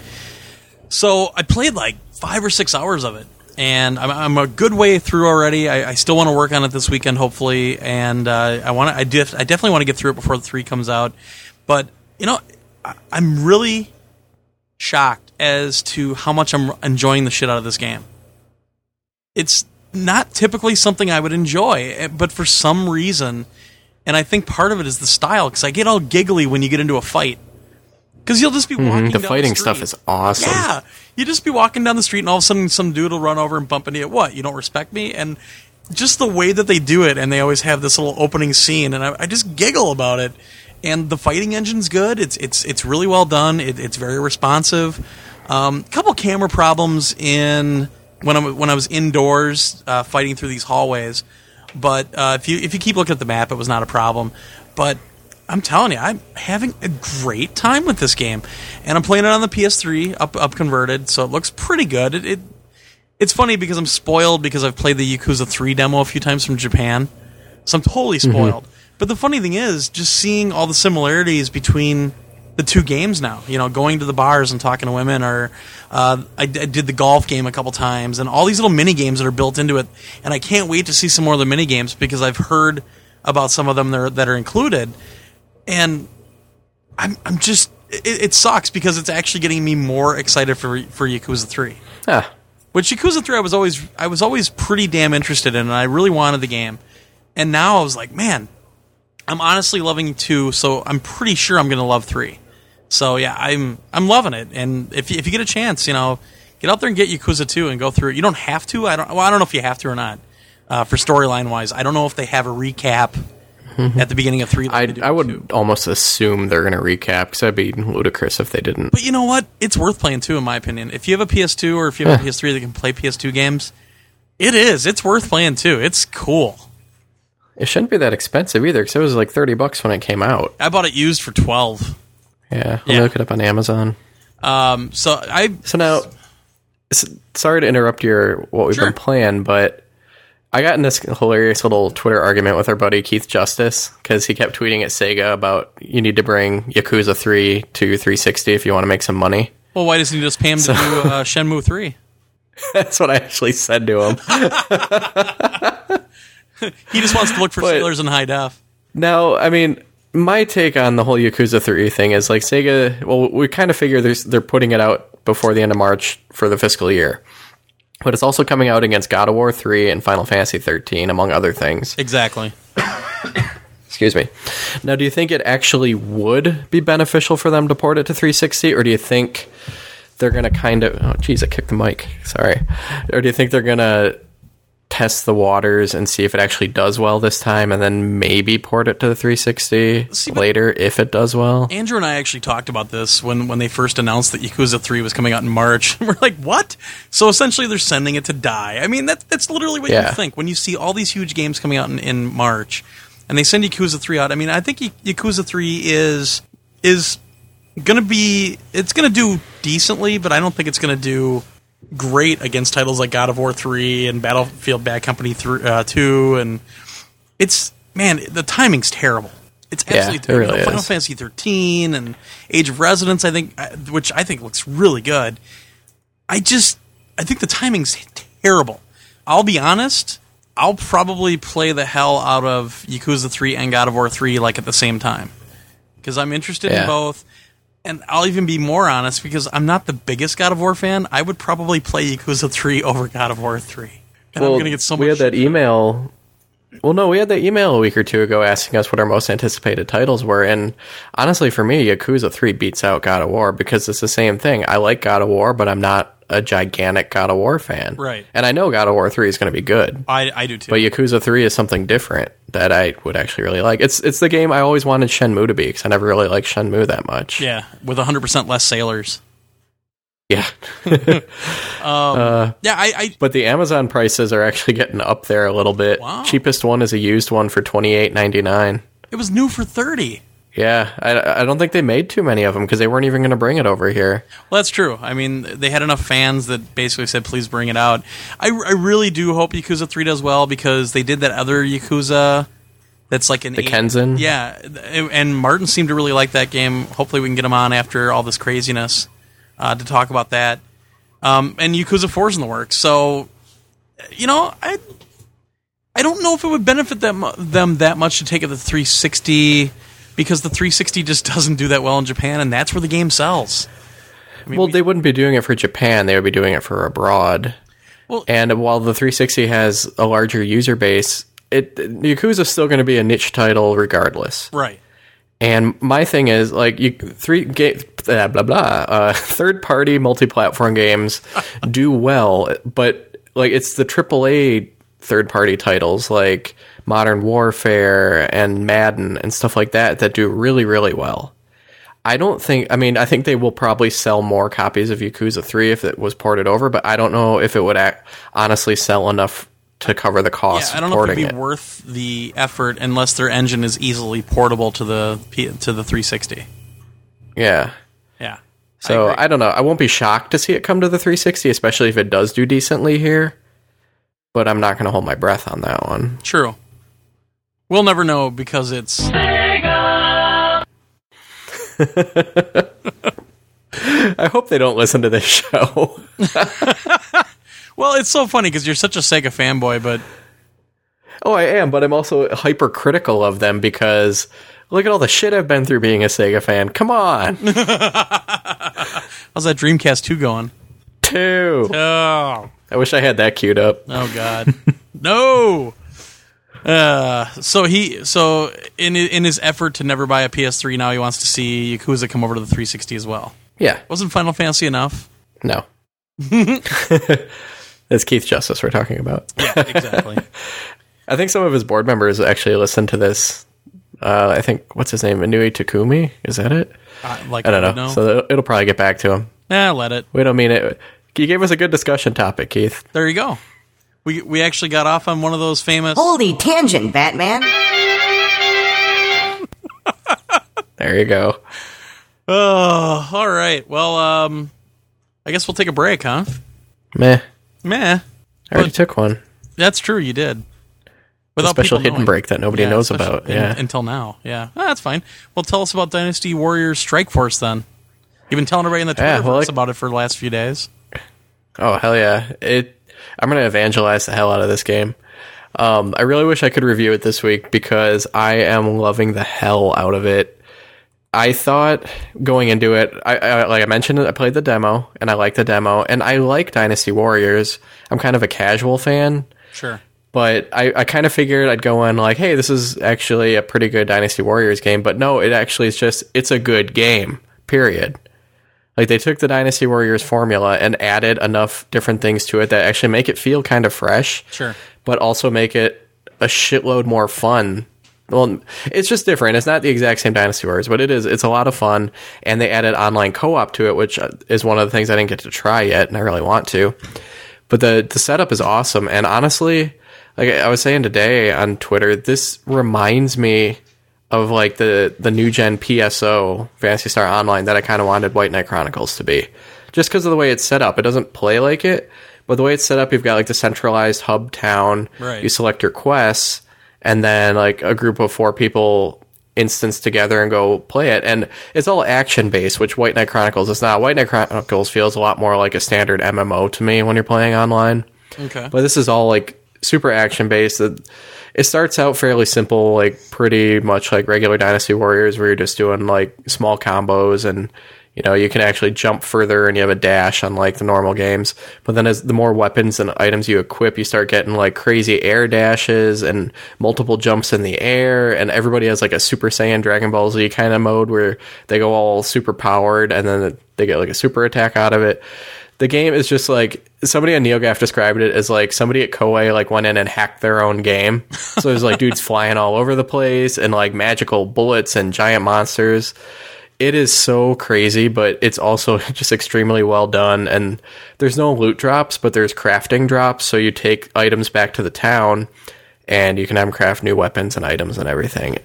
So I played like 5 or 6 hours of it, and I'm a good way through already. I still want to work on it this weekend, hopefully, and I definitely want to get through it before the 3 comes out. But you know, I'm really shocked as to how much I'm enjoying the shit out of this game. It's not typically something I would enjoy, but for some reason, and I think part of it is the style, because I get all giggly when you get into a fight. Because you'll just be walking down the street. The fighting stuff is awesome. Yeah. You just be walking down the street, and all of a sudden some dude will run over and bump into you. What? You don't respect me? And just the way that they do it, and they always have this little opening scene, and I just giggle about it. And the fighting engine's good. It's really well done. It's very responsive. Couple camera problems in when I was indoors fighting through these hallways. But if you keep looking at the map, it was not a problem. But I'm telling you, I'm having a great time with this game, and I'm playing it on the PS3 up converted, so it looks pretty good. It's funny because I'm spoiled because I've played the Yakuza 3 demo a few times from Japan, so I'm totally spoiled. But the funny thing is, just seeing all the similarities between the two games now. You know, going to the bars and talking to women, or I did the golf game a couple times, and all these little mini games that are built into it. And I can't wait to see some more of the mini games because I've heard about some of them that are included. And I'm just it sucks because it's actually getting me more excited for Yakuza 3. Huh. Which Yakuza 3 I was always pretty damn interested in, and I really wanted the game. And now I was like, man, I'm honestly loving 2, so I'm pretty sure I'm going to love 3. So yeah, I'm loving it. And if you get a chance, you know, get out there and get Yakuza 2 and go through it. You don't have to. I don't know if you have to or not for storyline wise. I don't know if they have a recap at the beginning of 3. I would almost assume they're going to recap, because that'd be ludicrous if they didn't. But you know what? It's worth playing 2, in my opinion. If you have a PS2 or if you have a PS3 that can play PS2 games, it is. It's worth playing 2. It's cool. It shouldn't be that expensive either, because it was like $30 when it came out. I bought it used for $12. Yeah, I'll look it up on Amazon. So now, sorry to interrupt what we've been playing, but I got in this hilarious little Twitter argument with our buddy Keith Justice, because he kept tweeting at Sega about, you need to bring Yakuza 3 to 360 if you want to make some money. Well, why doesn't he just pay him to do Shenmue 3? That's what I actually said to him. He just wants to look for spoilers in high def. Now, I mean, my take on the whole Yakuza 3 thing is, like, Sega, well, we kind of figure they're putting it out before the end of March for the fiscal year. But it's also coming out against God of War 3 and Final Fantasy 13, among other things. Exactly. Excuse me. Now, do you think it actually would be beneficial for them to port it to 360, or do you think they're going to kind of... Oh, geez, I kicked the mic. Sorry. Or do you think they're going to test the waters and see if it actually does well this time, and then maybe port it to the 360 later if it does well? Andrew and I actually talked about this when they first announced that Yakuza 3 was coming out in March. We're like, what? So essentially they're sending it to die. I mean, that's literally what you think. When you see all these huge games coming out in March, and they send Yakuza 3 out, I mean, I think Yakuza 3 is going to be... It's going to do decently, but I don't think it's going to do... great against titles like God of War 3 and Battlefield Bad Company 2, and it's, man, the timing's terrible. It's absolutely terrible. Really Final Fantasy 13 and Age of Resonance, I think, which I think looks really good. I think the timing's terrible. I'll be honest, I'll probably play the hell out of Yakuza 3 and God of War 3 like at the same time, because I'm interested in both. And I'll even be more honest, because I'm not the biggest God of War fan. I would probably play Yakuza 3 over God of War 3. And I'm going to get so much. We had that email Well, no, we had that email a week or two ago asking us what our most anticipated titles were, and honestly, for me, Yakuza 3 beats out God of War because it's the same thing. I like God of War, but I'm not a gigantic God of War fan. Right. And I know God of War 3 is going to be good. I do too. But Yakuza 3 is something different that I would actually really like. It's the game I always wanted Shenmue to be because I never really liked Shenmue that much. Yeah, with 100% less sailors. Yeah. But the Amazon prices are actually getting up there a little bit. Wow. Cheapest one is a used one for $28.99. It was new for $30. Yeah, I don't think they made too many of them because they weren't even going to bring it over here. Well, that's true. I mean, they had enough fans that basically said, please bring it out. I really do hope Yakuza 3 does well because they did that other Yakuza that's like the Kenzen? Yeah, and Martin seemed to really like that game. Hopefully we can get him on after all this craziness to talk about that. And Yakuza 4 is in the works. So, you know, I don't know if it would benefit them that much to take it to 360... because the 360 just doesn't do that well in Japan, and that's where the game sells. I mean, they wouldn't be doing it for Japan. They would be doing it for abroad. Well, and while the 360 has a larger user base, Yakuza's still going to be a niche title regardless. Right. And my thing is, like, third-party multi-platform games do well, but, like, it's the AAA third-party titles, like Modern Warfare and Madden and stuff like that do really, really well. I think they will probably sell more copies of Yakuza 3 if it was ported over, but I don't know if it would honestly sell enough to cover the cost of porting it. Yeah, I don't know if it would be worth the effort unless their engine is easily portable to the 360. Yeah. Yeah. So, I don't know. I won't be shocked to see it come to the 360, especially if it does do decently here, but I'm not going to hold my breath on that one. True. We'll never know because it's Sega. I hope they don't listen to this show. Well, it's so funny because you're such a Sega fanboy, but oh, I am, but I'm also hypercritical of them because look at all the shit I've been through being a Sega fan. Come on. How's that Dreamcast 2 going? 2. Oh. I wish I had that queued up. Oh God. No. So in his effort to never buy a PS3, now he wants to see Yakuza come over to the 360 as well. Yeah. Wasn't Final Fantasy enough? No. That's Keith Justice we're talking about. Yeah, exactly. I think some of his board members actually listened to this. I think, what's his name? Inoue Takumi? Is that it? I don't know. So it'll probably get back to him. Nah, let it. We don't mean it. You gave us a good discussion topic, Keith. There you go. We actually got off on one of those famous holy tangent, Batman. There you go. Oh, all right. Well, I guess we'll take a break, huh? Meh. I already took one. That's true. You did. Without a special hidden break that nobody knows about. Until now. Yeah, that's fine. Well, tell us about Dynasty Warriors Strikeforce then. You've been telling everybody in the Twitterverse about it for the last few days. Oh hell yeah! I'm going to evangelize the hell out of this game. I really wish I could review it this week because I am loving the hell out of it. I thought going into it, like I mentioned, I played the demo, and I liked the demo, and I like Dynasty Warriors. I'm kind of a casual fan. Sure. But I kind of figured I'd go in like, hey, this is actually a pretty good Dynasty Warriors game, but no, it actually is just, it's a good game, period. Like, they took the Dynasty Warriors formula and added enough different things to it that actually make it feel kind of fresh. Sure. But also make it a shitload more fun. Well, it's just different. It's not the exact same Dynasty Warriors, but it is. It's a lot of fun. And they added online co-op to it, which is one of the things I didn't get to try yet, and I really want to. But the setup is awesome. And honestly, like I was saying today on Twitter, this reminds me of like the new gen PSO Fantasy Star Online that I kind of wanted White Knight Chronicles to be, just because of the way it's set up. It doesn't play like it, but the way it's set up, you've got like the centralized hub town. Right. You select your quests, and then like a group of 4 people instance together and go play it. And it's all action based, which White Knight Chronicles is not. White Knight Chronicles feels a lot more like a standard MMO to me when you're playing online. Okay, but this is all like super action based. It starts out fairly simple, like pretty much like regular Dynasty Warriors, where you're just doing like small combos and You know, you can actually jump further and you have a dash unlike the normal games. But then as the more weapons and items you equip, you start getting like crazy air dashes and multiple jumps in the air. And everybody has like a Super Saiyan Dragon Ball Z kind of mode where they go all super powered and then they get like a super attack out of it. The game is just like, somebody on NeoGAF described it as like somebody at Koei like went in and hacked their own game. So there's like dudes flying all over the place and like magical bullets and giant monsters. It is so crazy, but it's also just extremely well done. And there's no loot drops, but there's crafting drops. So you take items back to the town and you can have them craft new weapons and items and everything.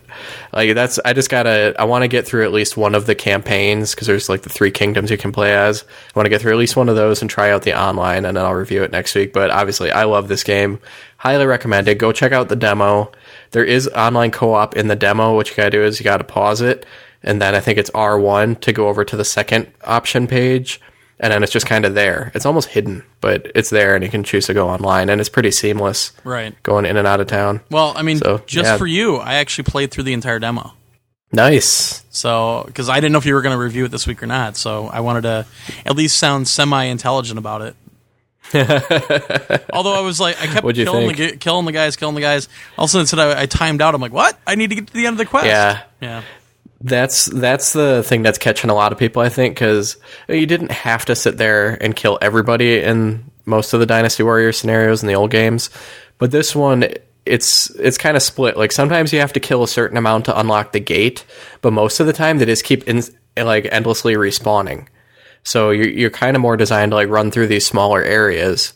Like that's, I want to get through at least one of the campaigns because there's like the 3 kingdoms you can play as. I want to get through at least one of those and try out the online, and then I'll review it next week. But obviously I love this game. Highly recommend it. Go check out the demo. There is online co-op in the demo. What you got to do is you got to pause it. And then I think it's R1 to go over to the second option page. And then it's just kind of there. It's almost hidden, but it's there and you can choose to go online. And it's pretty seamless. Right. Going in and out of town. Well, I mean, for you, I actually played through the entire demo. Nice. So, because I didn't know if you were going to review it this week or not. So I wanted to at least sound semi-intelligent about it. Although I was like, I kept killing the guys. All of a sudden, I timed out. I'm like, what? I need to get to the end of the quest. Yeah. That's the thing that's catching a lot of people, I think, because you didn't have to sit there and kill everybody in most of the Dynasty Warriors scenarios in the old games. But this one, it's kind of split. Like, sometimes you have to kill a certain amount to unlock the gate, but most of the time they just keep endlessly respawning. So you're kind of more designed to like run through these smaller areas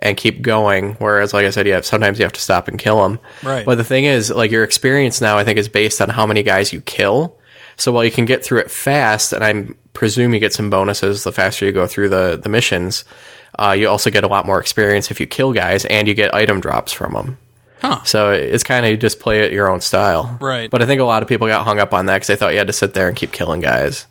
and keep going, whereas, like I said, sometimes you have to stop and kill them. Right. But the thing is, like, your experience now, I think, is based on how many guys you kill. So while you can get through it fast, and I presume you get some bonuses the faster you go through the missions, you also get a lot more experience if you kill guys, and you get item drops from them. Huh. So it's kind of just play it your own style. Right. But I think a lot of people got hung up on that because they thought you had to sit there and keep killing guys.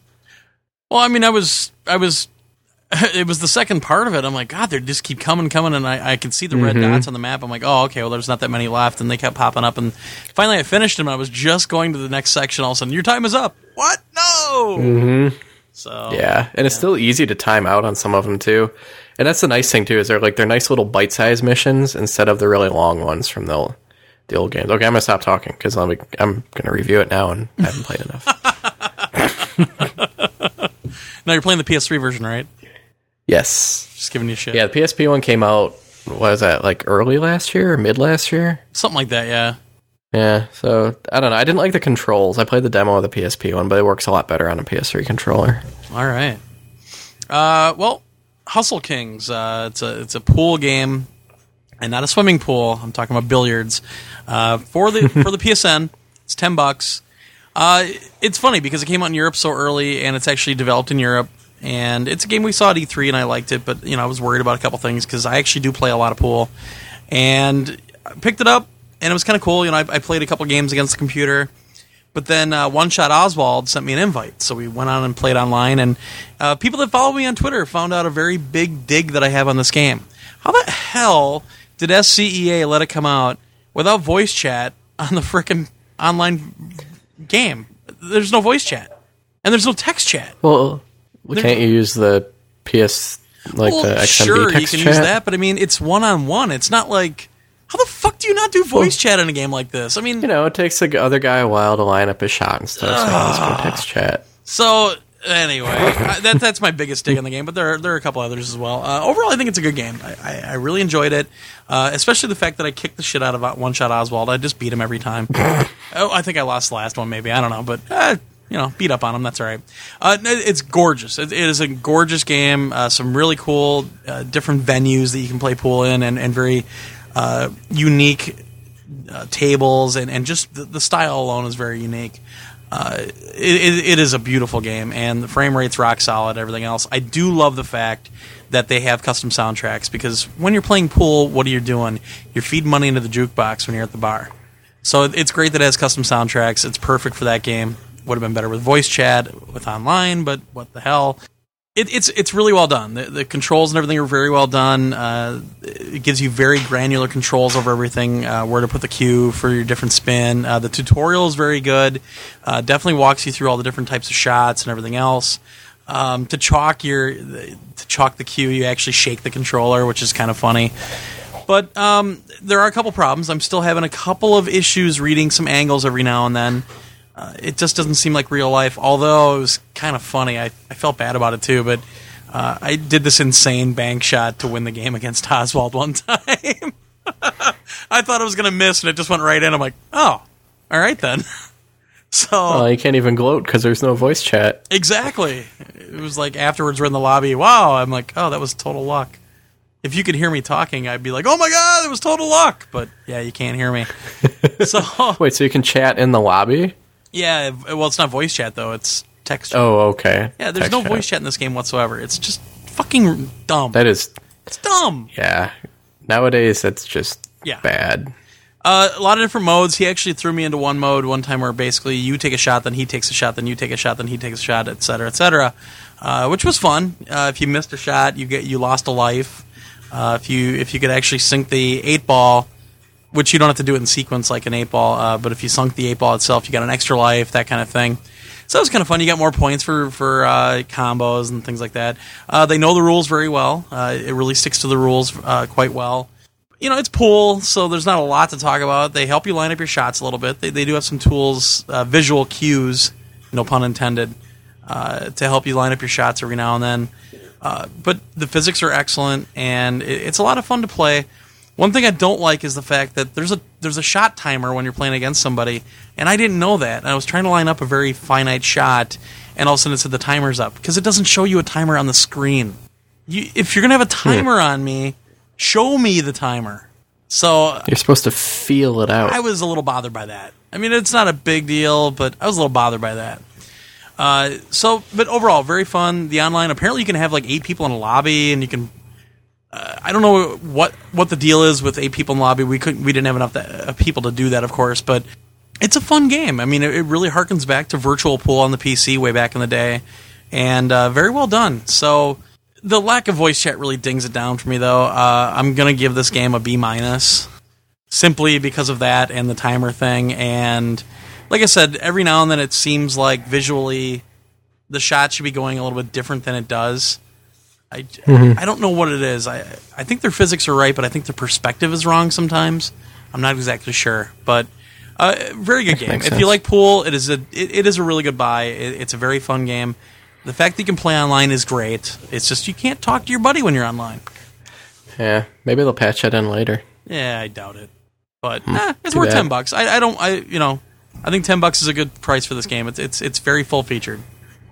Well, I mean, it was the second part of it. I'm like, God, they just keep coming, and I can see the red dots on the map. I'm like, oh, okay, well, there's not that many left, and they kept popping up, and finally I finished them, and I was just going to the next section, all of a sudden, your time is up. What? No! Mm-hmm. So, yeah, and it's still easy to time out on some of them, too. And that's the nice thing, too, is they're nice little bite-sized missions instead of the really long ones from the old games. Okay, I'm going to stop talking, because I'm going to review it now, and I haven't played enough. Now you're playing the PS3 version, right? Yes. Just giving you shit. Yeah, the PSP one came out, what was that, like early last year or mid last year? Something like that, yeah. Yeah, so I don't know. I didn't like the controls. I played the demo of the PSP one, but it works a lot better on a PS3 controller. All right. Well, Hustle Kings, it's a pool game, and not a swimming pool. I'm talking about billiards. For the PSN, it's $10. It's funny because it came out in Europe so early, and it's actually developed in Europe. And it's a game we saw at E3, and I liked it, but I was worried about a couple things because I actually do play a lot of pool. And I picked it up, and it was kind of cool. I played a couple games against the computer, but then One Shot Oswald sent me an invite, so we went on and played online. And people that follow me on Twitter found out a very big dig that I have on this game. How the hell did SCEA let it come out without voice chat on the frickin' online game? There's no voice chat, and there's no text chat. Well. Can't you use the PS, the XMB sure, text chat? Sure, you can use that, but it's one-on-one. It's not like, how the fuck do you not do voice chat in a game like this? It takes the other guy a while to line up his shot and stuff, so I'll just go text chat. So, anyway, that's my biggest dig on the game, but there are a couple others as well. Overall, I think it's a good game. I really enjoyed it, especially the fact that I kicked the shit out of One Shot Oswald. I just beat him every time. I think I lost the last one, maybe. I don't know, but... beat up on them. That's all right. It's gorgeous. It is a gorgeous game. Some really cool different venues that you can play pool in, and very unique tables, and just the style alone is very unique. It is a beautiful game, and the frame rate's rock solid, everything else. I do love the fact that they have custom soundtracks, because when you're playing pool, what are you doing? You're feeding money into the jukebox when you're at the bar. So it's great that it has custom soundtracks. It's perfect for that game. Would have been better with voice chat, with online, but what the hell? It's really well done. The controls and everything are very well done. It gives you very granular controls over everything, where to put the cue for your different spin. The tutorial is very good. Definitely walks you through all the different types of shots and everything else. To chalk the cue, you actually shake the controller, which is kind of funny. But there are a couple problems. I'm still having a couple of issues reading some angles every now and then. It just doesn't seem like real life, although it was kind of funny. I felt bad about it, too, but I did this insane bank shot to win the game against Oswald one time. I thought it was going to miss, and it just went right in. I'm like, oh, all right then. So you can't even gloat because there's no voice chat. Exactly. It was like afterwards we're in the lobby. Wow. I'm like, oh, that was total luck. If you could hear me talking, I'd be like, oh my God, it was total luck. But yeah, you can't hear me. So wait, so you can chat in the lobby? Yeah. Well, it's not voice chat, though. It's text chat. Oh, okay. Yeah, there's no voice chat in this game whatsoever. It's just fucking dumb. That is. It's dumb. Yeah. Nowadays, that's just bad. A lot of different modes. He actually threw me into one mode one time where basically you take a shot, then he takes a shot, then you take a shot, then he takes a shot, et cetera, which was fun. If you missed a shot, you lost a life. If you could actually sink the 8-ball, which you don't have to do it in sequence like an 8-ball, but if you sunk the 8-ball itself, you got an extra life, that kind of thing. So that was kind of fun. You got more points for combos and things like that. They know the rules very well. It really sticks to the rules quite well. You know, it's pool, so there's not a lot to talk about. They help you line up your shots a little bit. They do have some tools, visual cues, no pun intended, to help you line up your shots every now and then. But the physics are excellent, and it's a lot of fun to play. One thing I don't like is the fact that there's a shot timer when you're playing against somebody, and I didn't know that. And I was trying to line up a very finite shot, and all of a sudden it said the timer's up, because it doesn't show you a timer on the screen. If you're going to have a timer on me... show me the timer. So you're supposed to feel it out. I was a little bothered by that. I mean, it's not a big deal, but I was a little bothered by that. But overall, very fun. The online, apparently you can have like 8 people in a lobby, and you can... I don't know what the deal is with 8 people in the lobby. We didn't have enough people to do that, of course, but it's a fun game. I mean, it really harkens back to Virtual Pool on the PC way back in the day, and very well done. So... the lack of voice chat really dings it down for me, though. I'm going to give this game a B-, simply because of that and the timer thing. And like I said, every now and then it seems like visually the shot should be going a little bit different than it does. I don't know what it is. I think their physics are right, but I think their perspective is wrong sometimes. I'm not exactly sure, but very good game. If you like pool, it is a really good buy. It's a very fun game. The fact that you can play online is great. It's just you can't talk to your buddy when you're online. Yeah, maybe they'll patch that in later. Yeah, I doubt it. But it's worth $10. I think $10 is a good price for this game. It's very full featured,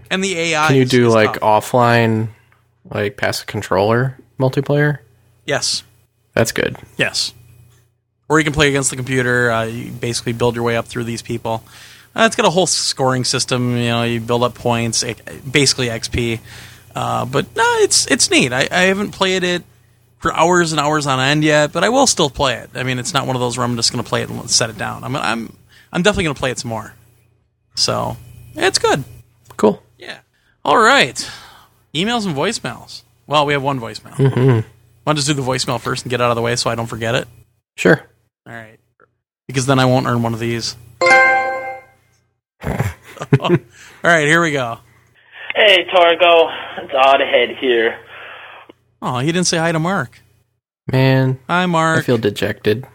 and the AI. Can you do like offline, like pass a controller multiplayer? Yes, that's good. Yes, or you can play against the computer. You basically build your way up through these people. It's got a whole scoring system. You know, you build up points, basically XP. But no, it's neat. I haven't played it for hours and hours on end yet, but I will still play it. I mean, it's not one of those where I'm just going to play it and set it down. I'm definitely going to play it some more. So it's good. Cool. Yeah. All right. Emails and voicemails. Well, we have one voicemail. Mm-hmm. Want to just do the voicemail first and get out of the way so I don't forget it? Sure. All right. Because then I won't earn one of these. All right, here we go. Hey, Torgo. It's Oddhead here. Oh, he didn't say hi to Mark. Man. Hi, Mark. I feel dejected.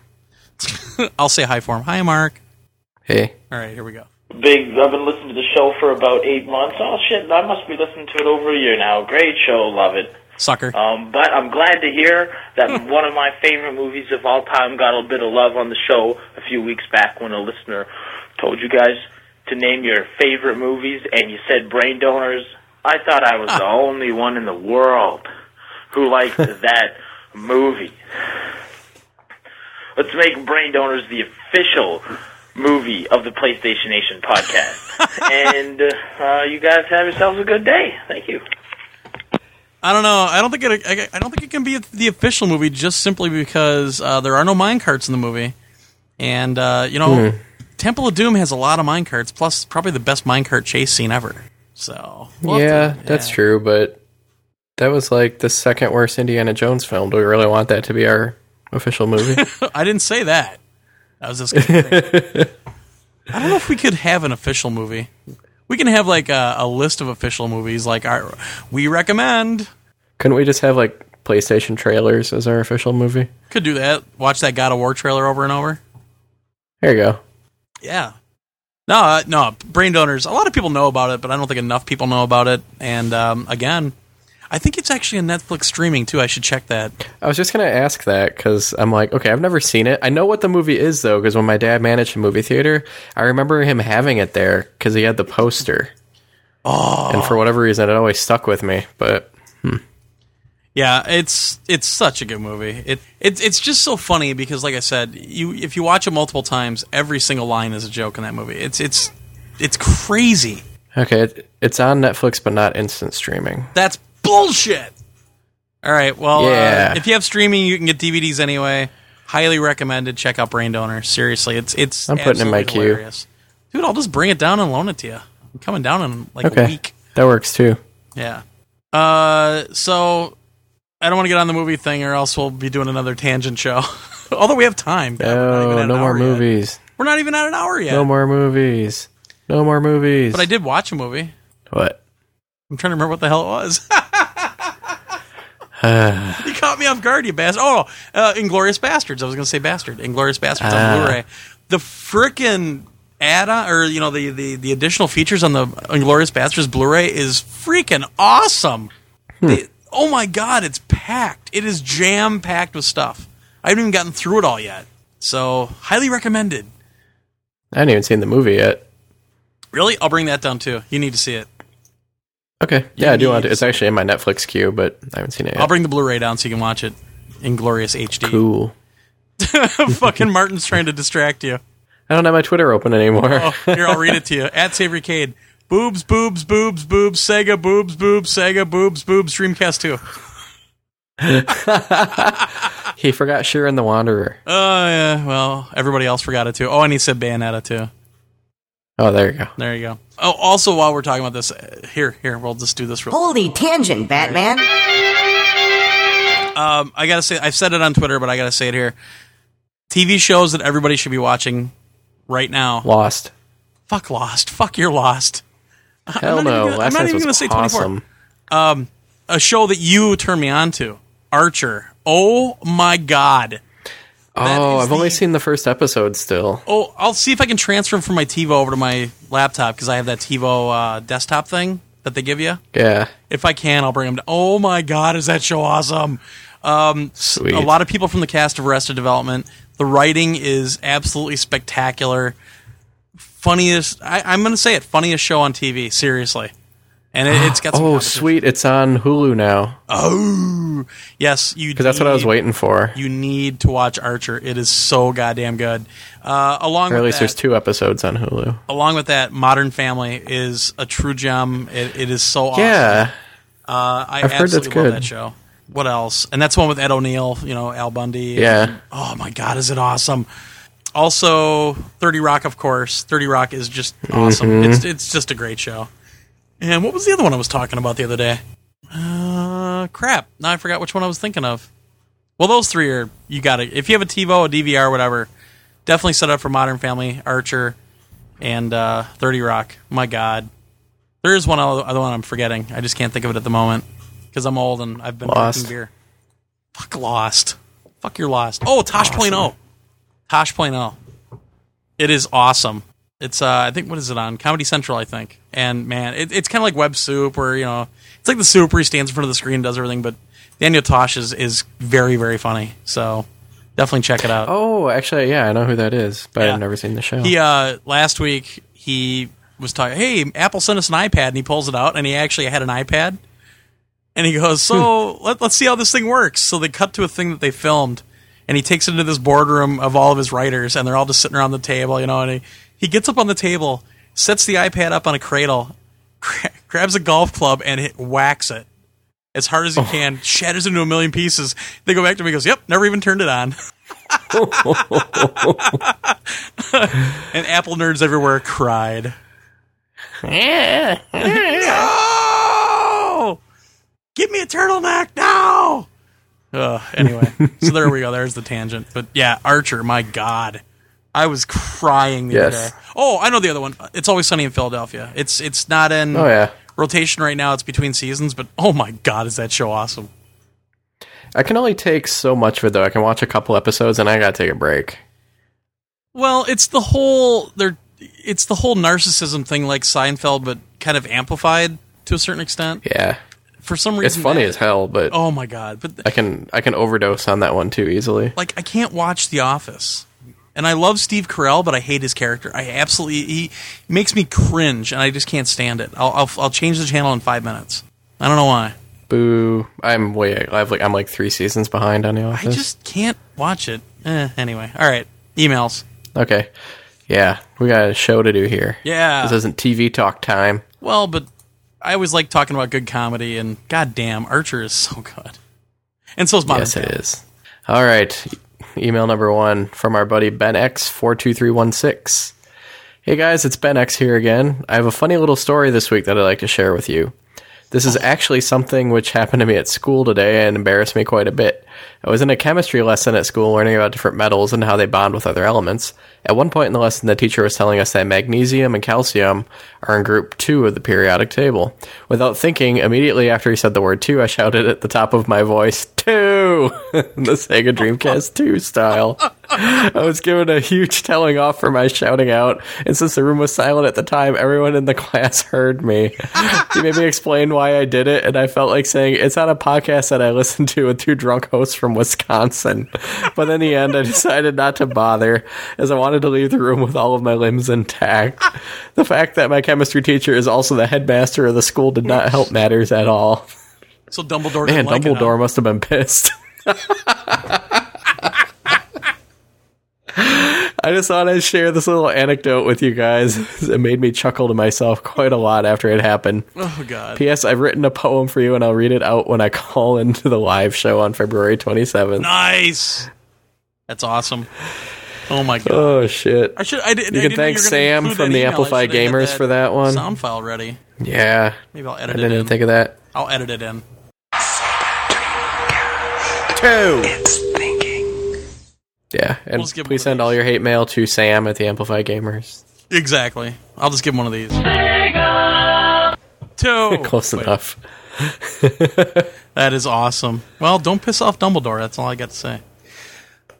I'll say hi for him. Hi, Mark. Hey. All right, here we go. I've been listening to the show for about 8 months. Oh, shit, I must be listening to it over a year now. Great show. Love it. Sucker. But I'm glad to hear that one of my favorite movies of all time got a bit of love on the show a few weeks back when a listener told you guys to name your favorite movies, and you said Brain Donors. I thought I was the only one in the world who liked that movie. Let's make Brain Donors the official movie of the PlayStation Nation podcast. And you guys have yourselves a good day. Thank you. I don't know. I don't think it can be the official movie just simply because there are no minecarts in the movie, and Temple of Doom has a lot of minecarts, plus probably the best minecart chase scene ever. So that's true, but that was like the second worst Indiana Jones film. Do we really want that to be our official movie? I didn't say that. I was just kidding. I don't know if we could have an official movie. We can have like a list of official movies like our we recommend. Couldn't we just have like PlayStation trailers as our official movie? Could do that. Watch that God of War trailer over and over. There you go. Yeah. No, Brain Donors. A lot of people know about it, but I don't think enough people know about it. And again, I think it's actually in Netflix streaming too. I should check that. I was just going to ask that because I'm like, okay, I've never seen it. I know what the movie is though, because when my dad managed a movie theater, I remember him having it there because he had the poster. Oh, and for whatever reason, it always stuck with me. But yeah, it's such a good movie. It's just so funny because, like I said, if you watch it multiple times, every single line is a joke in that movie. It's crazy. Okay, it's on Netflix, but not instant streaming. That's bullshit. All right, well, yeah. If you have streaming, you can get DVDs anyway. Highly recommended. Check out Brain Donor. Seriously, it's I'm putting in my queue. Hilarious. Dude, I'll just bring it down and loan it to you. I'm coming down in like a week. That works too. Yeah. So I don't want to get on the movie thing, or else we'll be doing another tangent show. Although we have time. No, no more movies. We're not even at an hour yet. No more movies. But I did watch a movie. What? I'm trying to remember what the hell it was. You caught me off guard, you bastard. Oh, Inglourious Bastards. I was going to say bastard. Inglourious Bastards on Blu-ray. The frickin' add-on, or you know, the additional features on the Inglourious Bastards Blu-ray is freaking awesome. Oh my god, it's packed. It is jam-packed with stuff. I haven't even gotten through it all yet. So, highly recommended. I haven't even seen the movie yet. Really? I'll bring that down too. You need to see it. Okay. Yeah, I do want to. It's actually in my Netflix queue, but I haven't seen it yet. I'll bring the Blu-ray down so you can watch it in glorious HD. Cool. Fucking Martin's trying to distract you. I don't have my Twitter open anymore. Oh, here, I'll read it to you. At Savory Cade. Boobs, boobs, boobs, boobs, Sega, boobs, boobs, Sega, boobs, boobs, Dreamcast 2. He forgot Shiren the Wanderer. Oh, yeah. Well, everybody else forgot it, too. Oh, and he said Bayonetta, too. Oh, there you go. There you go. Oh, also, while we're talking about this, here, we'll just do this real quick. Holy tangent, Batman. I got to say, I've said it on Twitter, but I got to say it here. TV shows that everybody should be watching right now. Lost. Fuck Lost. Fuck you're Lost. Hell no. I'm not even going to say 24. Awesome. A show that you turned me on to, Archer. Oh my god. Oh, I've only seen the first episode still. Oh, I'll see if I can transfer from my TiVo over to my laptop because I have that TiVo desktop thing that they give you. Yeah. If I can, I'll bring them. Oh my god, is that show awesome? Sweet. A lot of people from the cast of Arrested Development. The writing is absolutely spectacular. Funniest, I'm going to say it, funniest show on TV, seriously. And it's got some sweet, it's on Hulu now. Oh, yes. Because that's what I was waiting for. You need to watch Archer. It is so goddamn good. Or at least there's 2 episodes on Hulu. Along with that, Modern Family is a true gem. It is so awesome. Yeah. I've heard that's good. I absolutely love that show. What else? And that's one with Ed O'Neill, you know, Al Bundy. Yeah. And, oh, my God, is it awesome. Also, 30 Rock, of course. 30 Rock is just awesome. Mm-hmm. It's just a great show. And what was the other one I was talking about the other day? Crap. Now I forgot which one I was thinking of. Well, those 3 are, you got it. If you have a TiVo, a DVR, whatever, definitely set up for Modern Family, Archer, and 30 Rock. My God. There is one other one I'm forgetting. I just can't think of it at the moment because I'm old and I've been drinking beer. Fuck Lost. Fuck you're Lost. Oh, Tosh.0. Awesome. Tosh.0. It is awesome. It's, I think, what is it on? Comedy Central, I think. And, man, it's kind of like Web Soup or, you know, it's like the Soup where he stands in front of the screen and does everything, but Daniel Tosh is very, very funny. So definitely check it out. Oh, actually, yeah, I know who that is, but yeah. I've never seen the show. He, last week, he was talking, hey, Apple sent us an iPad, and he pulls it out, and he actually had an iPad. And he goes, so let's see how this thing works. So they cut to a thing that they filmed. And he takes it into this boardroom of all of his writers, and they're all just sitting around the table, you know, and he gets up on the table, sets the iPad up on a cradle, grabs a golf club, and whacks it as hard as he can, shatters into a million pieces. They go back to him and he goes, yep, never even turned it on. And Apple nerds everywhere cried. Yeah. No! Give me a turtleneck now! Anyway, so there we go. There's the tangent. But yeah, Archer, my God. I was crying the other day. Oh, I know the other one. It's Always Sunny in Philadelphia. It's not in rotation right now. It's between seasons, but oh my God, is that show awesome. I can only take so much of it, though. I can watch a couple episodes, and I gotta take a break. Well, it's the whole narcissism thing, like Seinfeld, but kind of amplified to a certain extent. Yeah. For some reason, it's funny as hell, but oh my God! But I can overdose on that one too easily. Like I can't watch The Office, and I love Steve Carell, but I hate his character. I absolutely he makes me cringe, and I just can't stand it. I'll change the channel in 5 minutes. I don't know why. Boo! I'm like 3 seasons behind on The Office. I just can't watch it. Anyway, all right. Emails. Okay. Yeah, we got a show to do here. Yeah, this isn't TV talk time. Well, but I always like talking about good comedy, and goddamn, Archer is so good, and so is Modern Family. Yes, it is. All right. Email number 1 from our buddy Ben X 42316. Hey guys, it's Ben X here again. I have a funny little story this week that I'd like to share with you. This is actually something which happened to me at school today and embarrassed me quite a bit. I was in a chemistry lesson at school learning about different metals and how they bond with other elements. At one point in the lesson, the teacher was telling us that magnesium and calcium are in group 2 of the periodic table. Without thinking, immediately after he said the word 2, I shouted at the top of my voice, 2! The Sega Dreamcast 2 style. I was given a huge telling off for my shouting out, and since the room was silent at the time, everyone in the class heard me. He made me explain why I did it, and I felt like saying, it's on a podcast that I listened to with 2 drunk hosts from Wisconsin. But in the end, I decided not to bother, as I wanted to leave the room with all of my limbs intact. The fact that my chemistry teacher is also the headmaster of the school did not help matters at all. So Dumbledore didn't like it, huh? Man, Dumbledore must have been pissed. I just thought I'd share this little anecdote with you guys. It made me chuckle to myself quite a lot after it happened. Oh, God. P.S. I've written a poem for you, and I'll read it out when I call into the live show on February 27th. Nice. That's awesome. Oh, my God. Oh, shit. You can thank Sam from the Amplify Gamers for that one. Sound file ready. Yeah. Maybe I'll edit it in. I didn't think of that. I'll edit it in. It's thinking. Yeah, and we'll please send all your hate mail to Sam at the Amplify Gamers. Exactly. I'll just give him one of these. Sega! Two. Close enough. That is awesome. Well, don't piss off Dumbledore. That's all I got to say.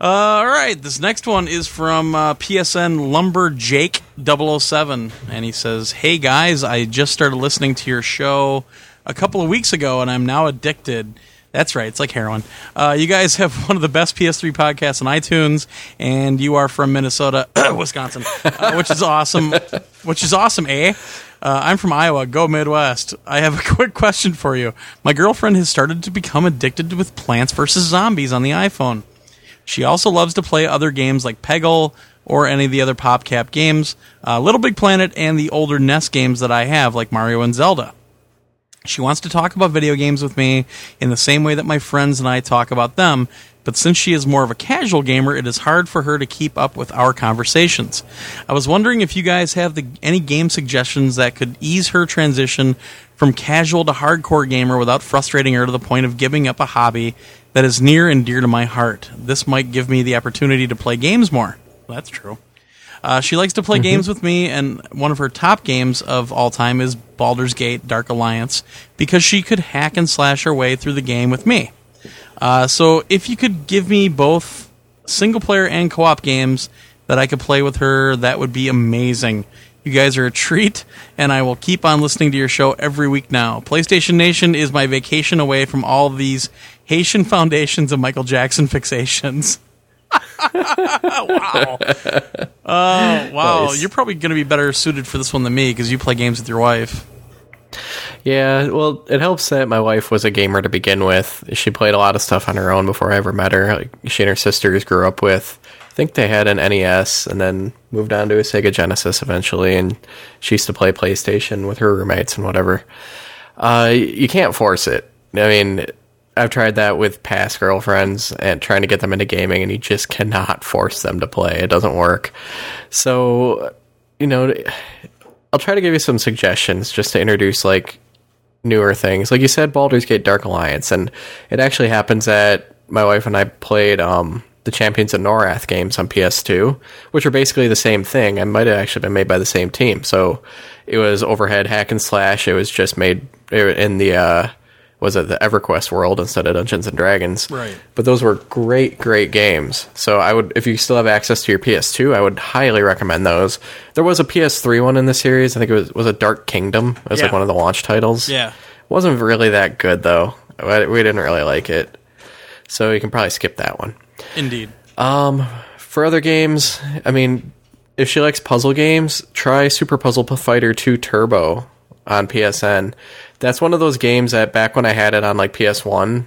All right, this next one is from PSN Lumberjake007, and he says, "Hey guys, I just started listening to your show a couple of weeks ago, and I'm now addicted." That's right. It's like heroin. You guys have one of the best PS3 podcasts on iTunes, and you are from Minnesota, Wisconsin, which is awesome. Which is awesome, eh? I'm from Iowa. Go Midwest. I have a quick question for you. My girlfriend has started to become addicted with Plants vs. Zombies on the iPhone. She also loves to play other games like Peggle or any of the other PopCap games, Little Big Planet, and the older NES games that I have, like Mario and Zelda. She wants to talk about video games with me in the same way that my friends and I talk about them, but since she is more of a casual gamer, it is hard for her to keep up with our conversations. I was wondering if you guys have any game suggestions that could ease her transition from casual to hardcore gamer without frustrating her to the point of giving up a hobby that is near and dear to my heart. This might give me the opportunity to play games more. Well, that's true. She likes to play games with me, and one of her top games of all time is Baldur's Gate Dark Alliance, because she could hack and slash her way through the game with me. So if you could give me both single-player and co-op games that I could play with her, that would be amazing. You guys are a treat, and I will keep on listening to your show every week now. PlayStation Nation is my vacation away from all of these Haitian foundations of Michael Jackson fixations. Wow. Wow. Nice. You're probably going to be better suited for this one than me because you play games with your wife. Yeah, well, it helps that my wife was a gamer to begin with. She played a lot of stuff on her own before I ever met her. Like, she and her sisters grew up with, I think they had an NES and then moved on to a Sega Genesis eventually, and she used to play PlayStation with her roommates and whatever. You can't force it. I mean, I've tried that with past girlfriends and trying to get them into gaming, and you just cannot force them to play. It doesn't work. So, you know, I'll try to give you some suggestions just to introduce, like, newer things. Like you said, Baldur's Gate Dark Alliance, and it actually happens that my wife and I played the Champions of Norath games on PS2, which were basically the same thing and might have actually been made by the same team. So it was overhead hack and slash. It was just made in the the EverQuest world instead of Dungeons and Dragons. Right. But those were great, great games. So I would, if you still have access to your PS2, I would highly recommend those. There was a PS3 one in the series. I think it was a Dark Kingdom. It was like one of the launch titles. Yeah. Wasn't really that good though. We didn't really like it. So you can probably skip that one. Indeed. For other games, I mean, if she likes puzzle games, try Super Puzzle Fighter 2 Turbo on PSN. That's one of those games that back when I had it on like PS1,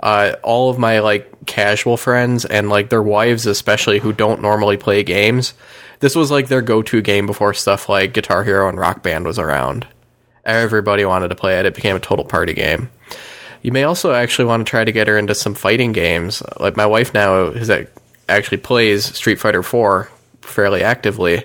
all of my like casual friends and like their wives especially who don't normally play games, this was like their go-to game before stuff like Guitar Hero and Rock Band was around. Everybody wanted to play it. It became a total party game. You may also actually want to try to get her into some fighting games. Like my wife now is actually plays Street Fighter IV fairly actively,